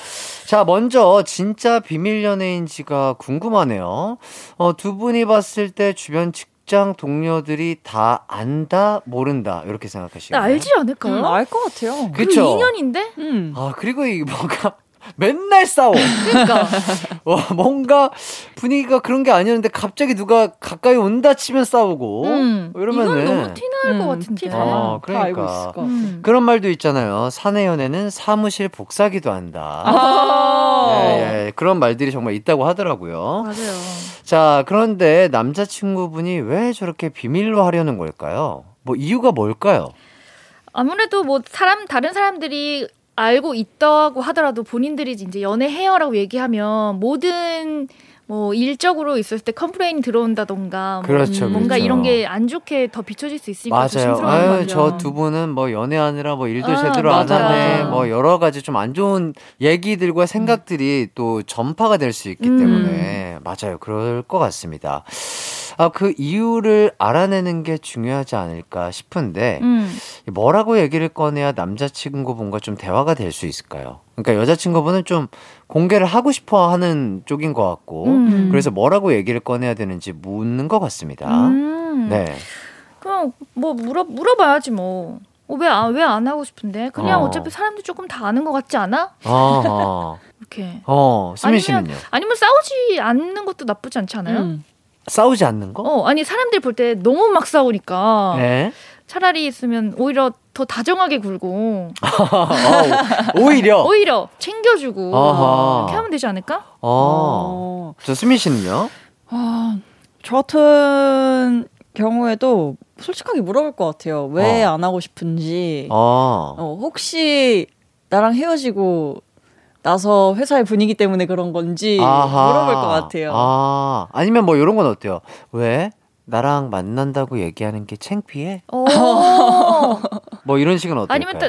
자 먼저 진짜 비밀연애인지가 궁금하네요. 어, 두 분이 봤을 때 주변 직장 동료들이 다 안다 모른다 이렇게 생각하시나요? 알지 않을까요? 음, 알 것 같아요. 그쵸? 이 년인데? 음. 아 그리고 이 뭔가 맨날 싸워. 그러니까 와, 뭔가 분위기가 그런 게 아니었는데 갑자기 누가 가까이 온다 치면 싸우고 음, 이러면은 이건 너무 티날 음, 것 같은데. 아, 그러니까. 다 알고 있을 것 같아. 음. 그런 말도 있잖아요. 사내 연애는 사무실 복사기도 한다. 아~ 예, 예, 그런 말들이 정말 있다고 하더라고요. 맞아요. 자 그런데 남자친구분이 왜 저렇게 비밀로 하려는 걸까요? 뭐 이유가 뭘까요? 아무래도 뭐 사람 다른 사람들이 알고 있다고 하더라도 본인들이 이제 연애해요라고 얘기하면 모든 뭐 일적으로 있을 때 컴플레인 들어온다던가 그렇죠, 뭐 뭔가 그렇죠. 이런 게 안 좋게 더 비춰질 수 있으니까 조심스러워요. 저 두 분은 뭐 연애하느라 뭐 일도 아, 제대로 맞아. 안 하네. 뭐 여러 가지 좀 안 좋은 얘기들과 생각들이 음. 또 전파가 될 수 있기 때문에 음. 맞아요. 그럴 것 같습니다. 아, 그 이유를 알아내는 게 중요하지 않을까 싶은데 음. 뭐라고 얘기를 꺼내야 남자친구분과 좀 대화가 될 수 있을까요? 그러니까 여자친구분은 좀 공개를 하고 싶어하는 쪽인 것 같고 음. 그래서 뭐라고 얘기를 꺼내야 되는지 묻는 것 같습니다. 음. 네. 그럼 뭐 물어 물어봐야지 뭐. 왜 안 왜 안 하고 싶은데? 그냥 어. 어차피 사람들 조금 다 아는 것 같지 않아? 아. 이렇게. 어. 수민 씨는요? 아니면 싸우지 않는 것도 나쁘지 않지 않아요? 음. 싸우지 않는 거? 어, 아니 사람들이 볼 때 너무 막 싸우니까 네? 차라리 있으면 오히려 더 다정하게 굴고 아, 오히려 오히려 챙겨주고 아하. 이렇게 하면 되지 않을까? 아, 저 수민 씨는요? 아, 저 같은 경우에도 솔직하게 물어볼 것 같아요. 왜 안 아. 하고 싶은지. 아. 어, 혹시 나랑 헤어지고 나서 회사의 분위기 때문에 그런 건지 아하. 물어볼 것 같아요. 아. 아니면 뭐 이런 건 어때요? 왜? 나랑 만난다고 얘기하는 게 창피해? 뭐 이런 식은 어떨까요? 아니면 또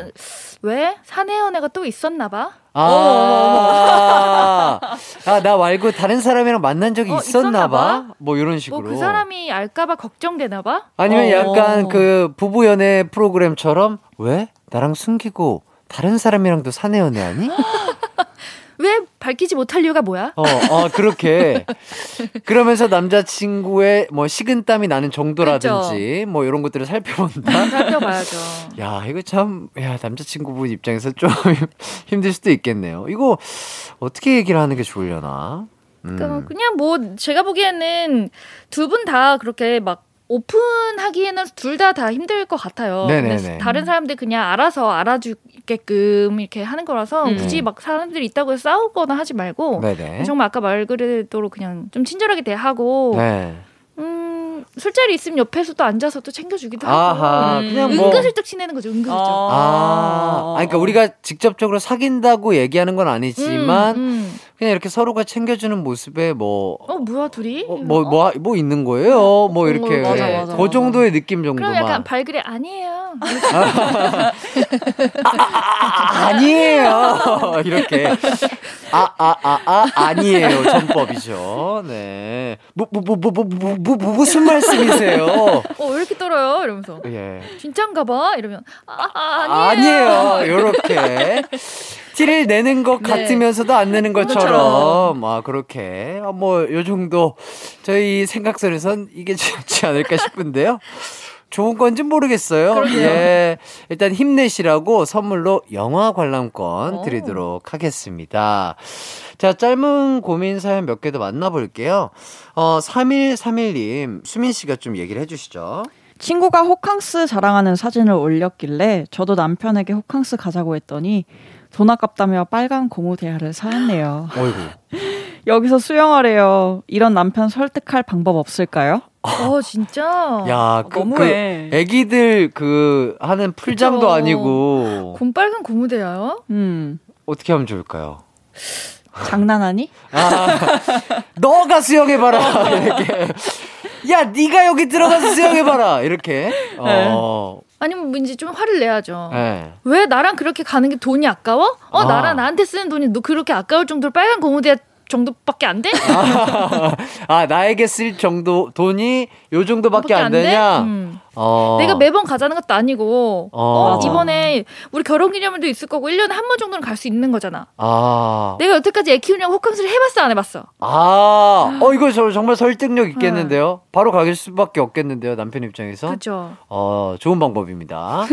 왜? 사내 연애가 또 있었나 봐? 아, 아, 나 말고 다른 사람이랑 만난 적이 어, 있었나 봐? 뭐 이런 식으로. 뭐 그 사람이 알까 봐 걱정되나 봐? 아니면 오. 약간 그 부부 연애 프로그램처럼 왜? 나랑 숨기고 다른 사람이랑도 사내 연애하니? 왜 밝히지 못할 이유가 뭐야? 어, 어 그렇게 그러면서 남자친구의 뭐 식은땀이 나는 정도라든지 그쵸? 뭐 이런 것들을 살펴본다. 살펴봐야죠. 야 이거 참, 야 남자친구분 입장에서 좀 힘들 수도 있겠네요. 이거 어떻게 얘기를 하는 게 좋으려나? 음. 그러니까 그냥 뭐 제가 보기에는 두 분 다 그렇게 막. 오픈하기에는 둘 다 다 힘들 것 같아요. 네네네. 다른 사람들 그냥 알아서 알아주게끔 이렇게 하는 거라서 음. 굳이 막 사람들이 있다고 해서 싸우거나 하지 말고 네네. 정말 아까 말 그대로 그냥 좀 친절하게 대하고 네. 음, 술자리 있으면 옆에서도 앉아서 또 챙겨주기도 아하, 하고 그냥 음. 뭐. 은근슬쩍 친해는 거죠. 은근슬쩍. 아, 아 그러니까 우리가 직접적으로 사귄다고 얘기하는 건 아니지만 음, 음. 그냥 이렇게 서로가 챙겨주는 모습에 뭐 어 뭐야 둘이 뭐 뭐 뭐 어? 뭐 있는 거예요 뭐 이렇게 맞아, 맞아. 그 정도의 느낌 정도만 그럼 약간 발그레 아니에요 아, 아, 아, 아니에요 이렇게 아 아 아 아 아니에요 전법이죠 네 뭐 뭐 뭐 뭐 뭐 뭐 무슨 말씀이세요 어 왜 이렇게 떨어요 이러면서 예 진짠가봐 이러면 아, 아 아니에요 아니에요 이렇게 티를 내는 것 네. 같으면서도 안 내는 것처럼 아 그렇게 아, 뭐 요 정도 저희 생각선에선 이게 좋지 않을까 싶은데요. 좋은 건지 모르겠어요. 그러게요. 예, 일단 힘내시라고 선물로 영화 관람권 오. 드리도록 하겠습니다. 자, 짧은 고민 사연 몇 개 더 만나볼게요. 어, 삼일삼일 님, 수민 씨가 좀 얘기를 해주시죠. 친구가 호캉스 자랑하는 사진을 올렸길래 저도 남편에게 호캉스 가자고 했더니 돈 아깝다며 빨간 고무 대야를 사왔네요. 여기서 수영하래요. 이런 남편 설득할 방법 없을까요? 어 진짜. 야, 그, 너무해. 그 애기들 그 하는 풀장도 그쵸. 아니고. 곰 빨간 고무 대야요? 음. 어떻게 하면 좋을까요? 장난하니? 아, 너가 수영해봐라. 이렇게. 야, 네가 여기 들어가서 수영해봐라. 이렇게. 어. 아니면 이제 좀 화를 내야죠. 네. 왜 나랑 그렇게 가는 게 돈이 아까워? 어, 아. 나랑 나한테 쓰는 돈이 너 그렇게 아까울 정도로 빨간 고무대야 정도밖에 안 돼? 아, 아 나에게 쓸 정도 돈이 요 정도밖에 안, 안 되냐? 음. 어. 내가 매번 가자는 것도 아니고 어. 어, 이번에 우리 결혼기념일도 있을 거고 일 년에 한 번 정도는 갈 수 있는 거잖아. 아. 내가 여태까지 애 키우냐고 호캉스를 해봤어 안 해봤어? 아, 어 이거 저 정말 설득력 있겠는데요. 바로 가길 수밖에 없겠는데요 남편 입장에서. 그렇죠. 어 좋은 방법입니다.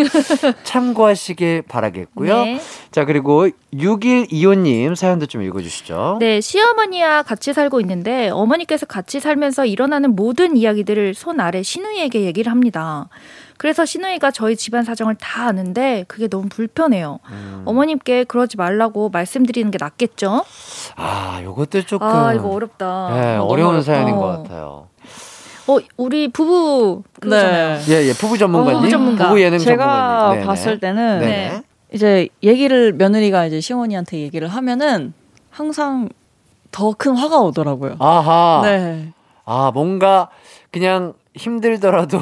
참고하시길 바라겠고요. 네. 자 그리고 육일이오 님 사연도 좀 읽어주시죠. 네 시어머니와 같이 살고 있는데 어머니께서 같이 살면서 일어나는 모든 이야기들을 손 아래 시누이에게 얘기를 합니다. 그래서 시누이가 저희 집안 사정을 다 아는데 그게 너무 불편해요. 음. 어머님께 그러지 말라고 말씀드리는 게 낫겠죠? 아, 이것도 조금 아, 이거 어렵다. 네, 어려운 사연인 것 같아요. 어, 우리 부부 그거잖아요. 네, 예, 예, 부부 전문가님, 어, 부부, 전문가. 부부 예능 제가 전문가님. 제가 봤을 때는 네네. 이제 얘기를 며느리가 이제 시어머니한테 얘기를 하면은 항상 더 큰 화가 오더라고요. 아하. 네. 아, 뭔가 그냥. 힘들더라도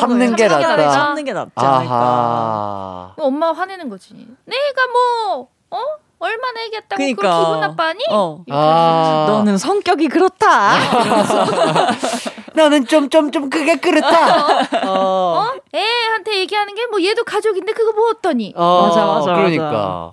참는 게 낫다. 참는 게 낫지 않을까. 엄마가 화내는 거지. 내가 뭐 어? 얼마나 얘기했다고 그러니까. 그걸 기분 나빠하니? 어. 아. 너는 성격이 그렇다. 너는 좀 좀 좀 그게 그렇다. 어. 어? 애한테 얘기하는 게 뭐 얘도 가족인데 그거 뭐 어떠니? 어. 맞아 맞아. 그러니까. 맞아.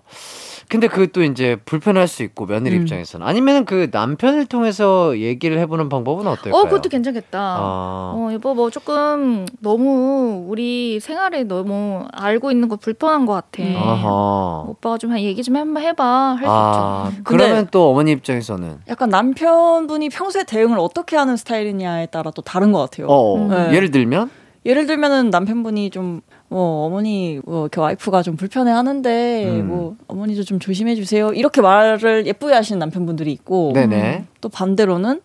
근데 그게 또 이제 불편할 수 있고 며느리 음. 입장에서는 아니면 그 남편을 통해서 얘기를 해보는 방법은 어떨까요? 어 그것도 괜찮겠다. 아. 어 여보 뭐 조금 너무 우리 생활에 너무 알고 있는 거 불편한 것 같아. 아하. 오빠가 좀 얘기 좀 한번 해봐 할 수 아, 있죠. 그러면 또 어머니 입장에서는 약간 남편분이 평소에 대응을 어떻게 하는 스타일이냐에 따라 또 다른 것 같아요. 어, 음. 네. 예를 들면 예를 들면은 남편분이 좀 뭐 어머니 뭐 이렇게 와이프가 좀 불편해하는데 음. 뭐 어머니도 좀 조심해 주세요 이렇게 말을 예쁘게 하시는 남편분들이 있고 네네. 또 반대로는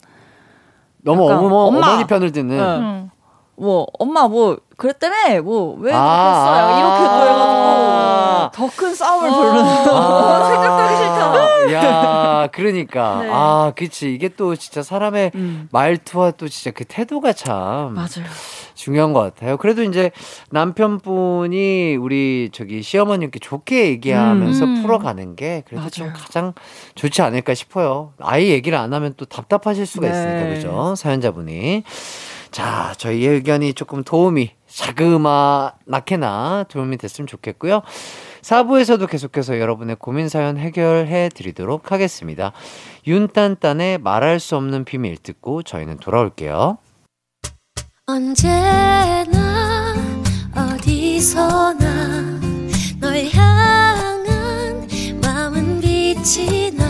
너무 어머, 엄마, 어머니 편을 듣는 네. 음. 뭐 엄마 뭐 그랬다며 뭐 왜 그랬어요 아~ 이렇게 아~ 더 큰 싸움을 부르는 아~ 생각하기 싫다. 야, 그러니까 네. 아, 그렇지 이게 또 진짜 사람의 음. 말투와 또 진짜 그 태도가 참 맞아요. 중요한 것 같아요. 그래도 이제 남편분이 우리 저기 시어머님께 좋게 얘기하면서 음. 풀어가는 게 그래도 맞아요. 좀 가장 좋지 않을까 싶어요. 아이 얘기를 안 하면 또 답답하실 수가 네. 있으니까 그죠 사연자분이. 자, 저희의 의견이 조금 도움이 자그마나케나 도움이 됐으면 좋겠고요. 사 부에서도 계속해서 여러분의 고민사연 해결해 드리도록 하겠습니다. 윤딴딴의 말할 수 없는 비밀 듣고 저희는 돌아올게요. 언제나 어디서나 널 향한 마음은 빛이 나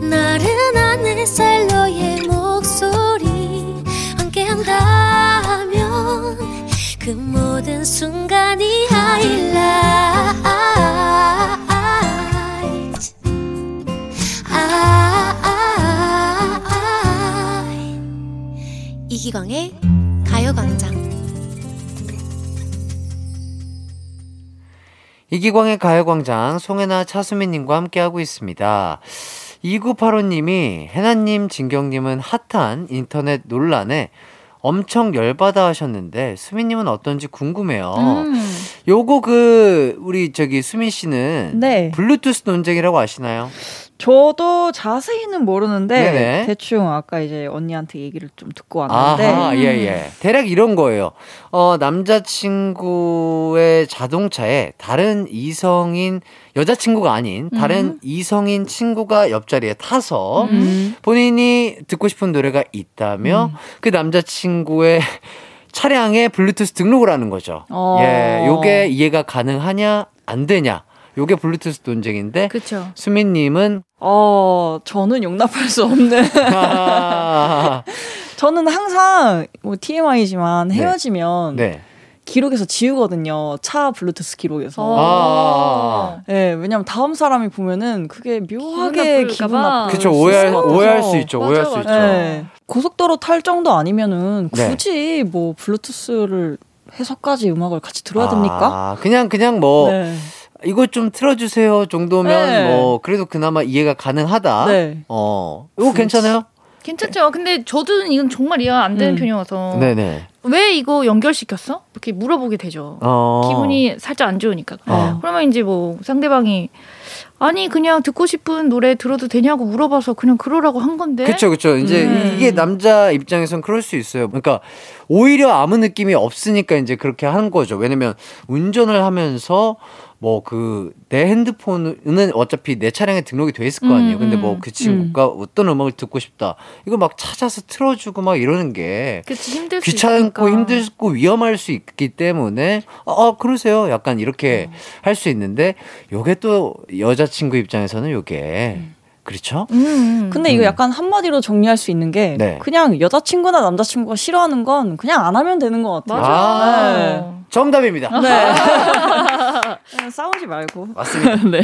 나른한 햇살 너의 목소리 함께한다면 그 모든 순간이 하이라이트 이기광의 가요광장 이기광의 가요광장 송혜나 차수민님과 함께하고 있습니다. 이구팔오님이 해나님, 진경님은 핫한 인터넷 논란에 엄청 열받아 하셨는데 수민님은 어떤지 궁금해요. 음. 요거 그 우리 저기 수민 씨는 네. 블루투스 논쟁이라고 아시나요? 저도 자세히는 모르는데 네네. 대충 아까 이제 언니한테 얘기를 좀 듣고 왔는데 아하, 예, 예. 대략 이런 거예요. 어, 남자친구의 자동차에 다른 이성인 여자친구가 아닌 다른 음. 이성인 친구가 옆자리에 타서 음. 본인이 듣고 싶은 노래가 있다며 음. 그 남자친구의 차량에 블루투스 등록을 하는 거죠. 어. 예, 요게 이해가 가능하냐 안 되냐. 요게 블루투스 논쟁인데 그쵸. 수민님은 어 저는 용납할 수 없는 아~ 저는 항상 뭐 티엠아이지만 헤어지면 네. 네. 기록에서 지우거든요. 차 블루투스 기록에서 아~ 네, 왜냐면 다음 사람이 보면은 그게 묘하게 기분 나쁠까봐 그쵸 오해할, 오해할 수 있죠. 맞아, 오해할 맞아. 수 있죠. 네. 고속도로 탈 정도 아니면은 굳이 네. 뭐 블루투스를 해서까지 음악을 같이 들어야 됩니까? 아, 그냥 그냥 뭐 네. 이거 좀 틀어주세요 정도면 네. 뭐 그래도 그나마 이해가 가능하다. 네. 어, 이거 괜찮아요? 괜찮죠. 근데 저도 이건 정말 이해가 안 되는 음. 편이어서 네네. 왜 이거 연결시켰어? 이렇게 물어보게 되죠. 어. 기분이 살짝 안 좋으니까. 어. 그러면 이제 뭐 상대방이 아니 그냥 듣고 싶은 노래 들어도 되냐고 물어봐서 그냥 그러라고 한 건데. 그렇죠, 그렇죠. 이제 네. 이게 남자 입장에선 그럴 수 있어요. 그러니까 오히려 아무 느낌이 없으니까 이제 그렇게 하는 거죠. 왜냐면 운전을 하면서 뭐 그 내 핸드폰은 어차피 내 차량에 등록이 돼 있을 거 아니에요. 음, 근데 뭐 그 친구가 음. 어떤 음악을 듣고 싶다. 이거 막 찾아서 틀어주고 막 이러는 게 그치, 힘들 귀찮고 힘들고 위험할 수 있기 때문에 아, 아 그러세요. 약간 이렇게 어. 할 수 있는데 요게 또 여자 친구 입장에서는 요게 음. 그렇죠. 음, 근데 이거 음. 약간 한마디로 정리할 수 있는 게 네. 그냥 여자친구나 남자친구가 싫어하는 건 그냥 안 하면 되는 것 같아요. 맞아. 네. 정답입니다. 네. 그냥 싸우지 말고. 맞습니다. 네.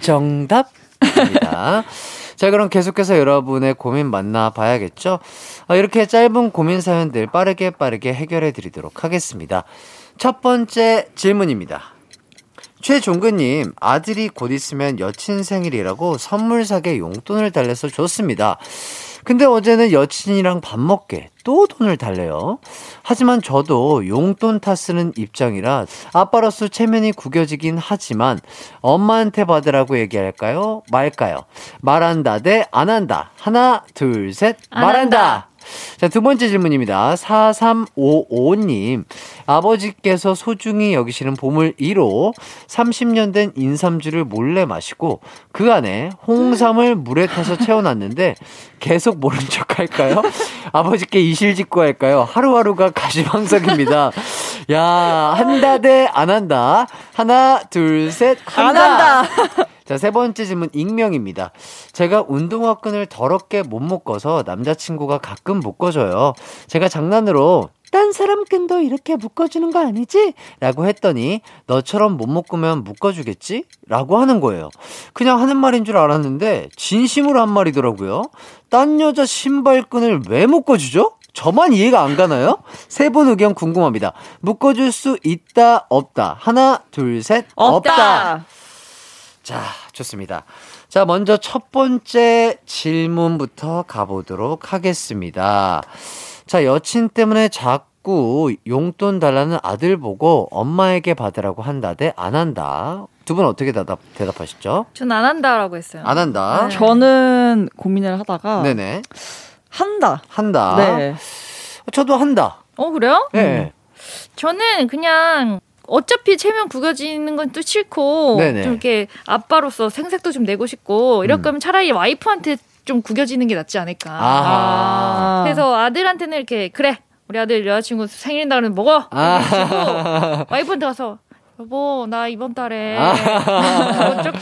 정답입니다. 자, 그럼 계속해서 여러분의 고민 만나봐야겠죠. 아, 이렇게 짧은 고민 사연들 빠르게 빠르게 해결해 드리도록 하겠습니다. 첫 번째 질문입니다. 최종근님, 아들이 곧 있으면 여친 생일이라고 선물 사게 용돈을 달래서 줬습니다. 근데 어제는 여친이랑 밥 먹게 또 돈을 달래요. 하지만 저도 용돈 타쓰는 입장이라 아빠로서 체면이 구겨지긴 하지만 엄마한테 받으라고 얘기할까요? 말까요? 말한다 대 안 한다. 하나, 둘, 셋. 말한다. 자, 두 번째 질문입니다. 사삼오오님, 아버지께서 소중히 여기시는 보물 일 호 삼십 년 된 인삼주를 몰래 마시고 그 안에 홍삼을 물에 타서 채워놨는데 계속 모른 척 할까요? 아버지께 이실직고 할까요? 하루하루가 가시방석입니다. 야, 한다 대 안 한다. 하나, 둘, 셋. 한다. 안 한다. 자, 세 번째 질문 익명입니다. 제가 운동화 끈을 더럽게 못 묶어서 남자친구가 가끔 묶어줘요. 제가 장난으로 딴 사람 끈도 이렇게 묶어주는 거 아니지? 라고 했더니 너처럼 못 묶으면 묶어주겠지? 라고 하는 거예요. 그냥 하는 말인 줄 알았는데 진심으로 한 말이더라고요. 딴 여자 신발끈을 왜 묶어주죠? 저만 이해가 안 가나요? 세 분 의견 궁금합니다. 묶어줄 수 있다 없다. 하나 둘 셋 없다. 없다. 자, 좋습니다. 자, 먼저 첫 번째 질문부터 가보도록 하겠습니다. 자, 여친 때문에 자꾸 용돈 달라는 아들 보고 엄마에게 받으라고 한다 대 안 한다. 두 분 어떻게 대답, 대답하시죠? 전 안 한다라고 했어요. 안 한다. 네. 저는 고민을 하다가 네네. 한다. 한다. 네. 저도 한다. 어, 그래요? 네. 저는 그냥 어차피 체면 구겨지는 건 또 싫고 네네. 좀 이렇게 아빠로서 생색도 좀 내고 싶고 이럴 거면 음. 차라리 와이프한테 좀 구겨지는 게 낫지 않을까. 아. 그래서 아들한테는 이렇게 그래 우리 아들 여자친구 생일날은 먹어. 아. 와이프한테 가서 여보 나 이번 달에 아. 조금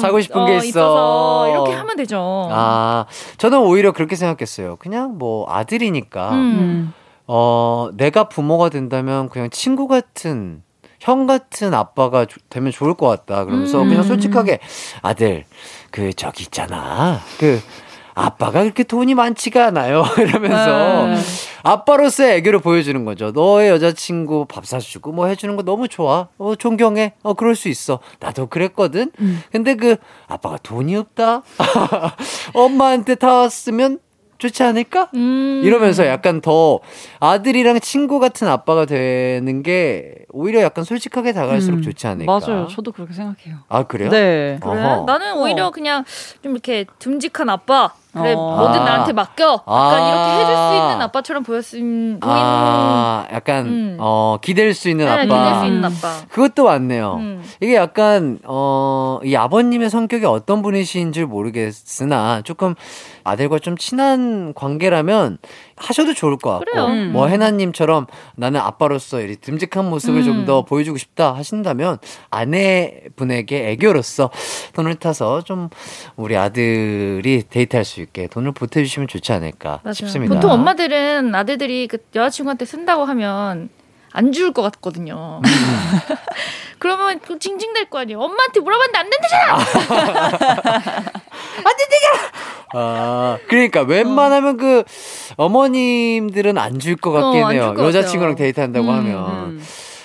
사고 싶은 어, 게 있어 있어서 이렇게 하면 되죠. 아, 저는 오히려 그렇게 생각했어요. 그냥 뭐 아들이니까 음. 어, 내가 부모가 된다면 그냥 친구 같은 형 같은 아빠가 조, 되면 좋을 것 같다. 그러면서 음. 그냥 솔직하게 아들 그 저기 있잖아 그 아빠가 그렇게 돈이 많지가 않아요 이러면서 네. 아빠로서의 애교를 보여주는 거죠. 너의 여자친구 밥 사주고 뭐 해주는 거 너무 좋아. 어, 존경해. 어, 그럴 수 있어. 나도 그랬거든. 음. 근데 그 아빠가 돈이 없다 엄마한테 타왔으면 좋지 않을까? 음. 이러면서 약간 더 아들이랑 친구 같은 아빠가 되는 게 오히려 약간 솔직하게 다가갈수록 음. 좋지 않을까? 맞아요. 저도 그렇게 생각해요. 아, 그래요? 네. 그래? 나는 오히려 어. 그냥 좀 이렇게 듬직한 아빠. 그래, 어. 뭐든 나한테 맡겨. 약간 아. 이렇게 해줄 수 있는 아빠처럼 보였음, 보이는. 아, 약간, 음. 어, 기댈 수 있는 아빠. 네, 기댈 수 있는 아빠. 그것도 맞네요. 음. 이게 약간, 어, 이 아버님의 성격이 어떤 분이신 줄 모르겠으나, 조금 아들과 좀 친한 관계라면 하셔도 좋을 것 같고, 음. 뭐, 해나님처럼 나는 아빠로서 이 듬직한 모습을 음. 좀 더 보여주고 싶다 하신다면, 아내분에게 애교로서 돈을 타서 좀 우리 아들이 데이트할 수 있게 돈을 보태주시면 좋지 않을까 맞아요. 싶습니다. 보통 엄마들은 아들들이 그 여자친구한테 쓴다고 하면 안 줄 것 같거든요. 그러면 징징댈 거 아니에요. 엄마한테 물어봤는데 안 된다잖아. 안 된다잖아. 아, 그러니까 웬만하면 어. 그 어머님들은 안 줄 것 같긴 어, 해요. 여자친구랑 데이트한다고 음, 하면. 음.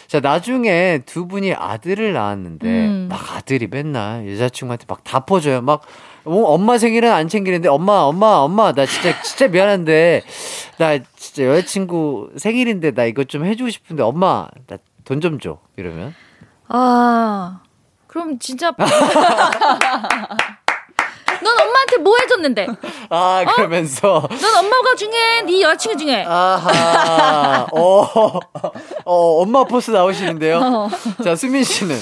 자, 나중에 두 분이 아들을 낳았는데 음. 막 아들이 맨날 여자친구한테 막 다 퍼줘요. 막 엄마 생일은 안 챙기는데 엄마 엄마 엄마 나 진짜 진짜 미안한데 나 진짜 여자친구 생일인데 나 이거 좀 해주고 싶은데 엄마 나 돈 좀 줘 이러면 아 그럼 진짜 넌 엄마한테 뭐 해줬는데 아 그러면서 어? 넌 엄마가 중요해 네 여자친구 중요해 아하 어, 어 엄마 포스 나오시는데요. 어. 자, 수민 씨는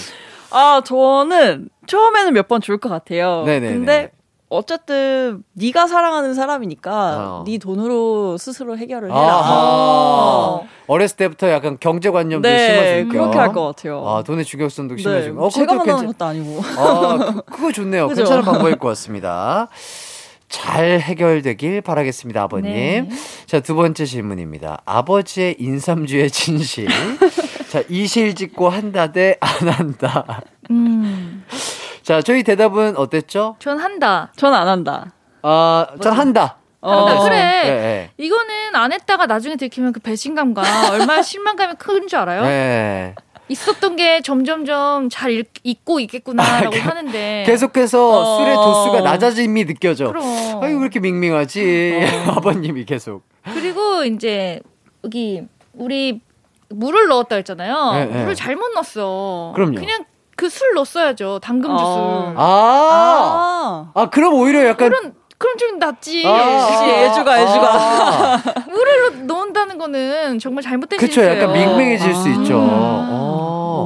아 저는 처음에는 몇 번 줄 것 같아요. 네네네. 근데 어쨌든 네가 사랑하는 사람이니까 어. 네 돈으로 스스로 해결을 해라. 아~ 아~ 어렸을 때부터 약간 경제관념도 네, 심어줄게요. 그렇게 할 것 같아요. 아, 돈의 중요성도 네, 심어주고. 어, 제가 만나는 괜찮... 것도 아니고. 아, 그거 좋네요. 그죠? 괜찮은 방법일 것 같습니다. 잘 해결되길 바라겠습니다, 아버님. 네. 자, 두 번째 질문입니다. 아버지의 인삼주의 진실. 자, 이실직고 한다 대 안 한다. 음. 자, 저희 대답은 어땠죠? 전 한다. 전 안 한다. 아, 어, 전 한다. 한다. 어. 그래. 네, 네. 이거는 안 했다가 나중에 들키면 그 배신감과 얼마나 실망감이 큰 줄 알아요? 네. 있었던 게 점점점 잘 잊고 있겠구나라고 아, 하는데 계속해서 어. 술의 도수가 낮아짐이 느껴져. 그럼. 아유, 왜 이렇게 밍밍하지? 어. 아버님이 계속. 그리고 이제 여기 우리 물을 넣었다 했잖아요. 네, 네. 물을 잘못 넣었어. 그럼요. 그냥 그 술 넣었어야죠. 당근 주스. 아. 아. 아. 아, 그럼 오히려 약간 그런, 그럼 좀 낫지. 아~ 애주가 애주가. 아~ 물을 넣는다는 거는 정말 잘못된 짓이에요. 그렇죠. 약간 밍밍해질 아~ 수 있죠. 아~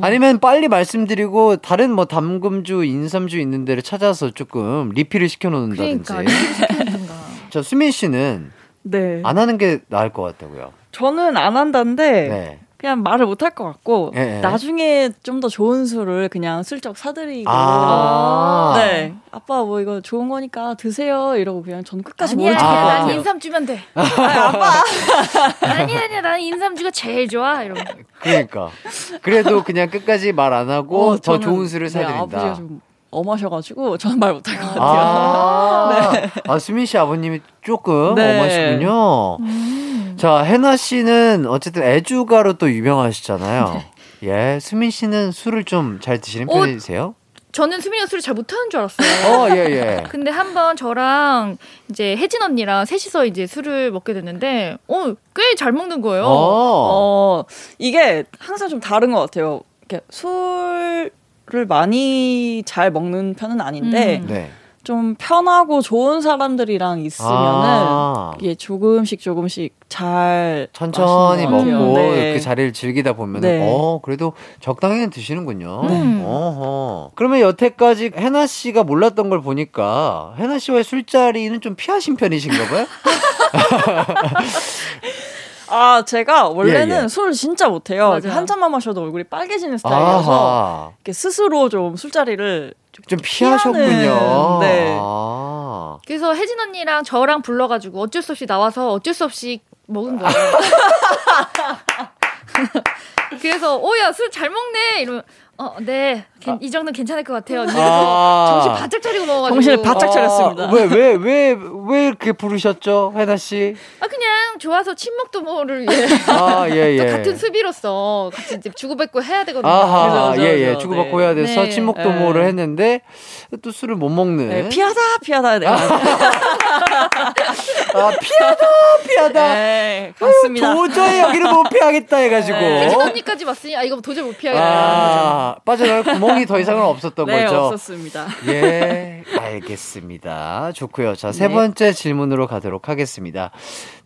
아니면 빨리 말씀드리고 다른 뭐 담금주, 인삼주 있는 데를 찾아서 조금 리필을 시켜놓는다든지. 그러니까 리필 시켜놓는가. 자, 수민 씨는 네. 안 하는 게 나을 것 같다고요. 저는 안 한다는데 네. 그냥 말을 못할 것 같고 예. 나중에 좀 더 좋은 술을 그냥 슬쩍 사드리고 아~ 네 아빠 뭐 이거 좋은 거니까 드세요 이러고 그냥 전 끝까지 모른 척할 것 같아요. 난 인삼 주면 돼. 아니, 아빠 아니 아니야 난 인삼주가 제일 좋아 이러고. 그러니까 그래도 그냥 끝까지 말 안 하고 어, 더 좋은 술을 사드린다. 아버지가 좀 엄하셔가지고 저는 말 못할 것 같아요. 아, 네. 아 수민 씨 아버님이 조금 네. 엄하시군요. 음. 자 해나 씨는 어쨌든 애주가로 또 유명하시잖아요. 네. 예, 수민 씨는 술을 좀 잘 드시는 어, 편이세요? 저는 수민이가 술을 잘 못하는 줄 알았어요. 어, 예, 예. 근데 한번 저랑 이제 혜진 언니랑 셋이서 이제 술을 먹게 됐는데, 어, 꽤 잘 먹는 거예요. 어, 이게 항상 좀 다른 것 같아요. 이렇게 술 를 많이 잘 먹는 편은 아닌데 음. 네. 좀 편하고 좋은 사람들이랑 있으면은 아~ 이게 조금씩 조금씩 잘 천천히 먹고 네. 그 자리를 즐기다 보면은 네. 어 그래도 적당히는 드시는군요. 네. 어허. 그러면 여태까지 해나 씨가 몰랐던 걸 보니까 해나 씨와의 술자리는 좀 피하신 편이신가봐요. 아, 제가 원래는 예, 예. 술을 진짜 못해요. 한 잔만 마셔도 얼굴이 빨개지는 스타일이어서 이렇게 스스로 좀 술자리를 좀, 좀 피하셨군요. 네. 아. 그래서 혜진 언니랑 저랑 불러가지고 어쩔 수 없이 나와서 어쩔 수 없이 먹은 거예요. 그래서 오야 술 잘 먹네 이러면 어, 네. 아. 이 정도는 괜찮을 것 같아요. 아. 정신 바짝 차리고 먹어가지고. 정신을 바짝 차렸습니다. 아. 왜, 왜, 왜, 왜 이렇게 부르셨죠, 혜나 씨? 아, 그냥 좋아서 친목도 모를, 예. 아, 예, 예. 같은 수비로서 같이 이제 주고받고 해야 되거든요. 아하, 그래서, 예, 예. 주고받고 네. 해야 돼서 네. 친목도모를 네. 했는데 또 술을 못 먹는. 네. 피하다, 피하다. 네. 아, 피하다, 피하다. 네, 맞습니다. 아유, 도저히 여기를 못 피하겠다 해가지고. 혜진 언니까지 왔으니, 아, 이거 도저히 못 피하겠다. 아. 빠져나갈 구멍이 더 이상은 없었던 네, 거죠? 네, 없었습니다. 예, 알겠습니다. 좋고요. 자, 세 네. 번째 질문으로 가도록 하겠습니다.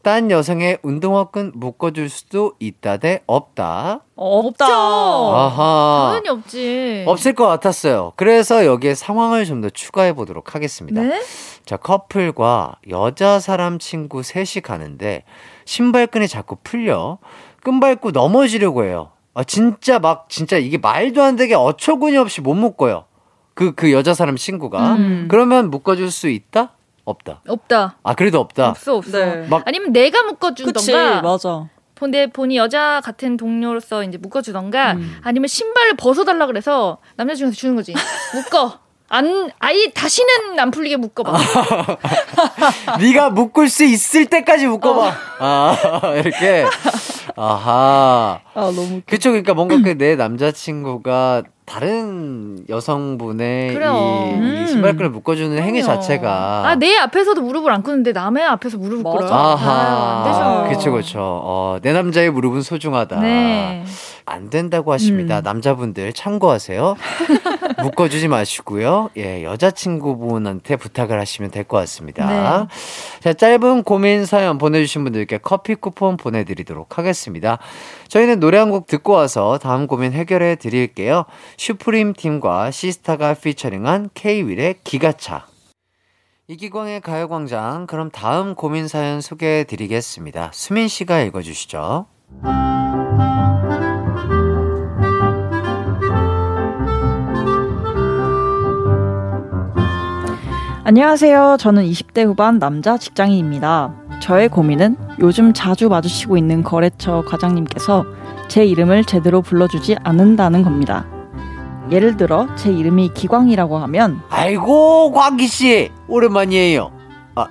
딴 여성의 운동화끈 묶어줄 수도 있다 대 없다. 없죠. 아하. 당연히 없지. 없을 것 같았어요. 그래서 여기에 상황을 좀 더 추가해 보도록 하겠습니다. 네? 자, 커플과 여자 사람 친구 셋이 가는데 신발끈이 자꾸 풀려 끈 밟고 넘어지려고 해요. 아, 진짜 막, 진짜 이게 말도 안 되게 어처구니 없이 못 묶어요. 그, 그 여자 사람 친구가. 음. 그러면 묶어줄 수 있다? 없다. 없다. 아, 그래도 없다? 없어, 없어. 네. 막 아니면 내가 묶어주던가. 그치, 맞아. 근데 본인 여자 같은 동료로서 이제 묶어주던가 음. 아니면 신발을 벗어달라 그래서 남자 중에서 주는 거지. 묶어. 안, 아예 다시는 안 풀리게 묶어봐. 네가 묶을 수 있을 때까지 묶어봐. 어. 아, 이렇게. 아하. 아, 너무 웃겨. 그쵸, 그러니까 뭔가 그 내 남자친구가 다른 여성분의 이, 이 신발끈을 묶어주는 행위 그럼요. 자체가. 아, 내 앞에서도 무릎을 안 꿇는데 남의 앞에서 무릎을 꿇어요? 아하. 아유, 안 되죠. 그쵸, 그쵸. 어, 내 남자의 무릎은 소중하다. 네. 안 된다고 하십니다. 음. 남자분들 참고하세요. 묶어주지 마시고요. 예, 여자친구분한테 부탁을 하시면 될 것 같습니다. 네. 자, 짧은 고민 사연 보내주신 분들께 커피 쿠폰 보내드리도록 하겠습니다. 저희는 노래 한 곡 듣고 와서 다음 고민 해결해 드릴게요. 슈프림 팀과 시스타가 피처링한 K-윌의 기가차. 이기광의 가요광장. 그럼 다음 고민 사연 소개해 드리겠습니다. 수민 씨가 읽어주시죠. 안녕하세요. 저는 이십 대 후반 남자 직장인입니다. 저의 고민은 요즘 자주 마주치고 있는 거래처 과장님께서 제 이름을 제대로 불러주지 않는다는 겁니다. 예를 들어 제 이름이 기광이라고 하면 아이고 광기씨 오랜만이에요. 아,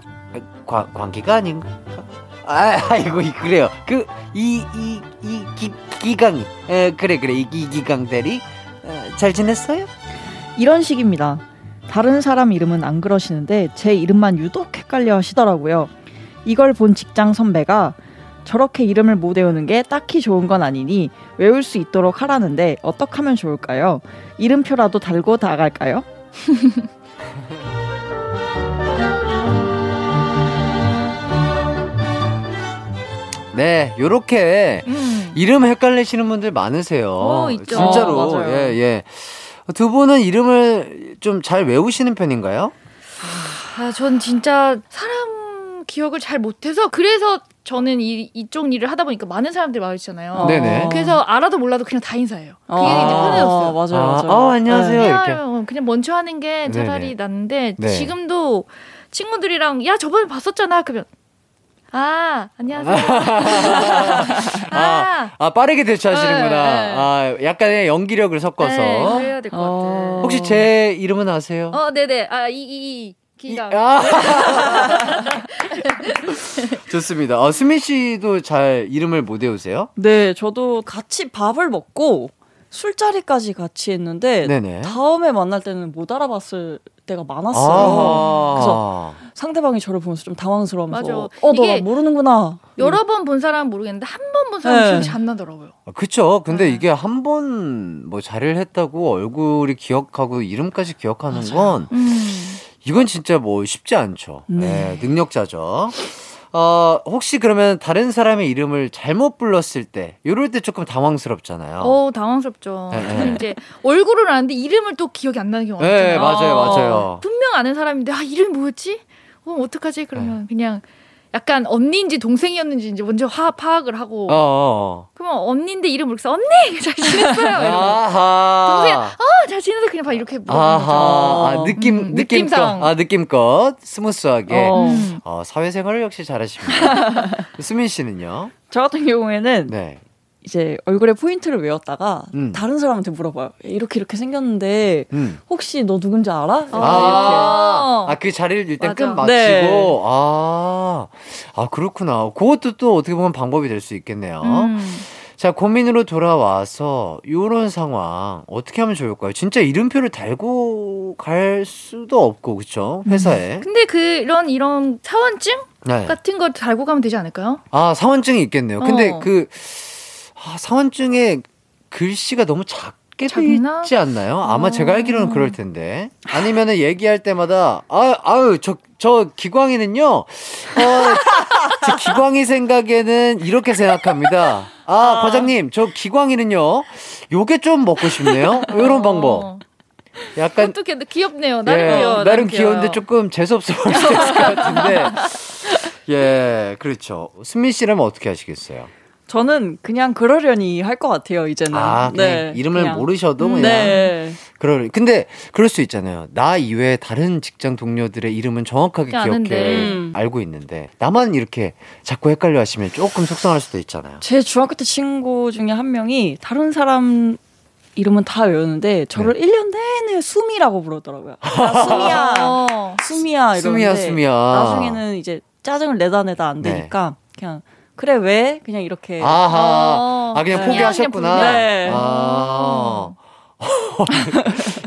광, 광기가 아닌가? 아, 아이고 그래요. 그, 이, 이, 이 기, 기강이 에, 그래 그래 이, 이 기강 대리 에, 잘 지냈어요? 이런 식입니다. 다른 사람 이름은 안 그러시는데 제 이름만 유독 헷갈려 하시더라고요. 이걸 본 직장 선배가 저렇게 이름을 못 외우는 게 딱히 좋은 건 아니니 외울 수 있도록 하라는데 어떻게 하면 좋을까요? 이름표라도 달고 나갈까요? 네, 요렇게 음. 이름 헷갈리시는 분들 많으세요. 오, 있죠. 진짜로. 어, 예, 예. 두 분은 이름을 좀 잘 외우시는 편인가요? 아, 전 진짜 사람 기억을 잘 못해서 그래서 저는 이, 이쪽 일을 하다 보니까 많은 사람들이 마주치잖아요. 네네. 그래서 알아도 몰라도 그냥 다 인사해요. 그게 아~ 이제 편해졌어요. 맞아요. 맞아요. 아, 어, 안녕하세요. 네. 이렇게. 그냥 먼저 하는 게 차라리 낫는데 네. 지금도 친구들이랑 야 저번에 봤었잖아. 그러면 아, 안녕하세요. 아, 아, 아 빠르게 대처하시는구나. 네. 아, 약간의 연기력을 섞어서. 네, 해야 될 것 같아요. 혹시 제 이름은 아세요? 어, 네네. 아, 이, 이, 이. 기가. 이, 아. 좋습니다. 어, 수민 씨도 잘 이름을 못 외우세요? 네, 저도 같이 밥을 먹고 술자리까지 같이 했는데 네네. 다음에 만날 때는 못 알아봤을 때가 많았어요. 아~ 그래서 상대방이 저를 보면서 좀 당황스러워하면서 어, 너 모르는구나. 여러 번 본 사람은 모르겠는데 한 번 본 사람은 기억이 네. 안 나더라고요. 아, 그렇죠. 근데 네. 이게 한 번 뭐 자리를 했다고 얼굴이 기억하고 이름까지 기억하는 맞아요. 건 음. 이건 진짜 뭐 쉽지 않죠. 네. 네, 능력자죠. 어, 혹시 그러면 다른 사람의 이름을 잘못 불렀을 때 이럴 때 조금 당황스럽잖아요. 어, 당황스럽죠. 네. 이제 얼굴은 아는데 이름을 또 기억이 안 나는 경우가 많잖아요. 네, 맞아요. 맞아요. 분명 아는 사람인데 아, 이름이 뭐였지? 어, 어떡하지? 그러면 네. 그냥 약간 언니인지 동생이었는지 이제 먼저 화, 파악을 하고 어어. 그러면 언니인데 이름 모르겠어. 언니! 잘 지냈어요. 아하. 동생, 어, 잘 지냈어. 그냥 막 이렇게 물어보는 거죠. 아, 느낌, 음, 느낌껏. 아, 느낌껏. 스무스하게. 어. 어, 사회생활을 역시 잘하십니다. 수민 씨는요? 저 같은 경우에는 네. 이제 얼굴에 포인트를 외웠다가 음. 다른 사람한테 물어봐요. 이렇게 이렇게 생겼는데 음. 혹시 너 누군지 알아? 아, 아, 그 자리를 일단 끝 마치고 네. 아, 아 그렇구나. 그것도 또 어떻게 보면 방법이 될 수 있겠네요. 음. 자, 고민으로 돌아와서 이런 상황 어떻게 하면 좋을까요? 진짜 이름표를 달고 갈 수도 없고 그렇죠? 회사에. 음. 근데 그런 이런 사원증 네. 같은 걸 달고 가면 되지 않을까요? 아, 사원증이 있겠네요. 근데 어. 그 아, 사원증에 글씨가 너무 작게 돼 있지 않나요? 아마 오. 제가 알기로는 그럴 텐데. 아니면은 얘기할 때마다 아, 아유, 저, 저 기광이는요. 어, 제 기광이 생각에는 이렇게 생각합니다. 아, 아, 과장님, 저 기광이는요. 요게 좀 먹고 싶네요. 이런 방법. 약간 어떻게 귀엽네요. 나름 예, 귀여워. 나름 귀여운데 조금 재수없어 보일 수 있을 것 같은데. 예, 그렇죠. 수민 씨라면 어떻게 하시겠어요? 저는 그냥 그러려니 할 것 같아요, 이제는. 아, 네. 이름을 그냥. 모르셔도 그냥. 네. 그럴, 근데 그럴 수 있잖아요. 나 이외에 다른 직장 동료들의 이름은 정확하게 기억해 아는데. 알고 있는데 나만 이렇게 자꾸 헷갈려 하시면 조금 속상할 수도 있잖아요. 제 중학교 때 친구 중에 한 명이 다른 사람 이름은 다 외우는데 저를 네. 일 년 내내 수미라고 부르더라고요. 수미야, 어, 수미야, 수미야, 수미야. 나중에는 이제 짜증을 내다 내다 안 되니까 네. 그냥 그래 왜 그냥 이렇게 아하. 아 그냥 네. 포기하셨구나. 네. 아.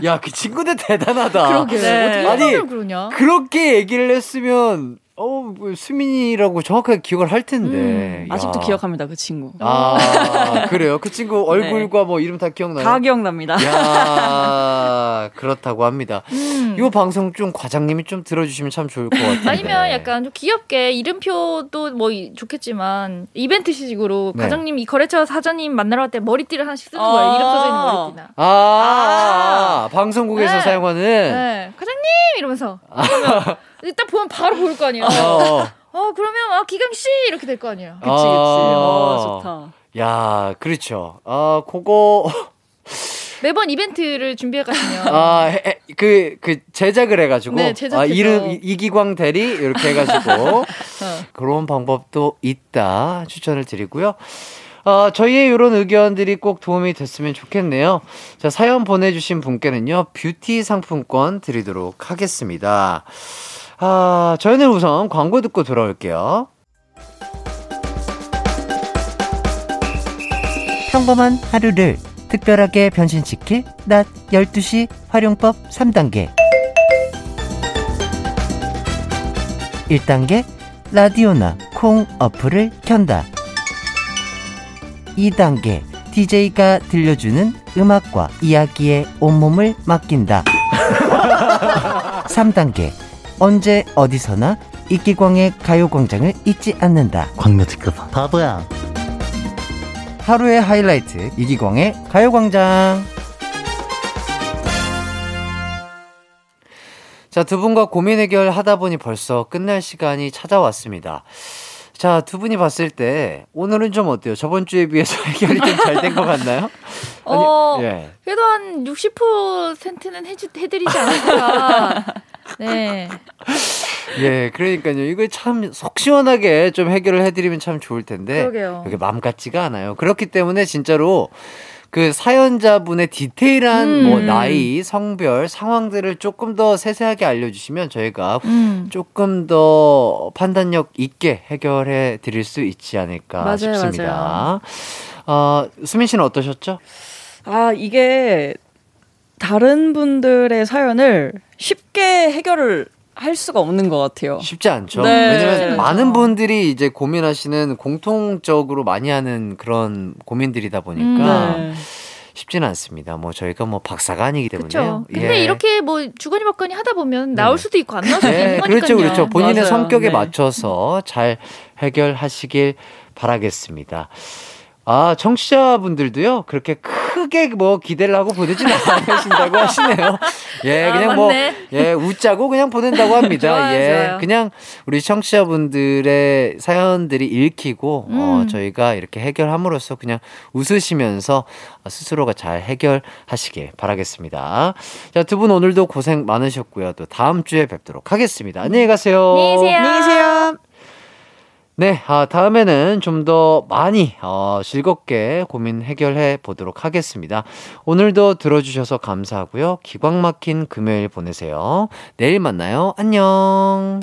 야, 그 친구들 대단하다. 그러게. 네. 어떻게 아니 그러냐? 그렇게 얘기를 했으면 어 수민이라고 정확하게 기억을 할 텐데. 음, 아직도 기억합니다 그 친구. 아 그래요? 그 친구 얼굴과 네. 뭐 이름 다 기억나요? 다 기억납니다. 야 그렇다고 합니다. 음. 이 방송 좀 과장님이 좀 들어주시면 참 좋을 것 같아요. 아니면 약간 좀 귀엽게 이름표도 뭐 좋겠지만 이벤트식으로 네. 과장님 이 거래처 사장님 만나러 갈 때 머리띠를 하나씩 쓰는 아~ 거예요. 이름 써져 있는 머리띠나. 아, 아~, 아~ 방송국에서 네. 사용하는. 네. 과장님 이러면서. 그러면 일단 보면 바로 보일 거 아니에요. 어, 어 그러면 아 기강 씨 이렇게 될 거 아니에요. 그치 그치. 어, 좋다. 야 그렇죠. 아 그거 매번 이벤트를 준비해 가시면 아 그 그 제작을 해가지고 네, 제작해서. 아, 이름 이기광 대리 이렇게 해가지고 어. 그런 방법도 있다 추천을 드리고요. 어, 저희의 이런 의견들이 꼭 도움이 됐으면 좋겠네요. 자, 사연 보내주신 분께는요 뷰티 상품권 드리도록 하겠습니다. 아, 저희는 우선 광고 듣고 돌아올게요. 평범한 하루를 특별하게 변신시킬 낮 열두 시 활용법 삼 단계. 일 단계 라디오나 콩 어플을 켠다. 이 단계 디제이가 들려주는 음악과 이야기에 온몸을 맡긴다. 삼 단계 언제 어디서나 이기광의 가요광장을 잊지 않는다. 광묘특급 바보야. 하루의 하이라이트 이기광의 가요광장. 자, 두 분과 고민 해결하다 보니 벌써 끝날 시간이 찾아왔습니다. 자, 두 분이 봤을 때 오늘은 좀 어때요? 저번 주에 비해서 해결이 좀 잘 된 것 같나요? 아니, 어, 예. 그래도 한 육십 퍼센트는 해주, 해드리지 않을까. 네. 예, 그러니까요. 이거 참 속 시원하게 좀 해결을 해드리면 참 좋을 텐데. 그러게요. 이게 마음 같지가 않아요. 그렇기 때문에 진짜로 그 사연자분의 디테일한 음. 뭐 나이, 성별, 상황들을 조금 더 세세하게 알려주시면 저희가 음. 조금 더 판단력 있게 해결해 드릴 수 있지 않을까 맞아요, 싶습니다. 맞아요. 어, 수민 씨는 어떠셨죠? 아, 이게 다른 분들의 사연을 쉽게 해결을 할 수가 없는 것 같아요. 쉽지 않죠. 네. 왜냐면 많은 분들이 이제 고민하시는 공통적으로 많이 하는 그런 고민들이다 보니까 음, 네. 쉽지는 않습니다. 뭐 저희가 뭐 박사가 아니기 때문에요. 예. 근데 이렇게 뭐 주거니 받거니 하다 보면 나올 네. 수도 있고 안 나올 수도 네. 있는 거니까요. 그렇죠, 그렇죠. 본인의 맞아요. 성격에 네. 맞춰서 잘 해결하시길 바라겠습니다. 아, 청취자분들도요, 그렇게 크게 뭐 기대를 하고 보내진 않으신다고 하시네요. 예, 그냥 아, 뭐, 예, 웃자고 그냥 보낸다고 합니다. 좋아요, 예, 좋아요. 그냥 우리 청취자분들의 사연들이 읽히고, 음. 어, 저희가 이렇게 해결함으로써 그냥 웃으시면서 스스로가 잘 해결하시길 바라겠습니다. 자, 두 분 오늘도 고생 많으셨고요. 또 다음 주에 뵙도록 하겠습니다. 안녕히 가세요. 안녕히 계세요. 안녕히 계세요. 네, 아, 다음에는 좀 더 많이 어, 즐겁게 고민 해결해 보도록 하겠습니다. 오늘도 들어주셔서 감사하고요. 기광 막힌 금요일 보내세요. 내일 만나요. 안녕.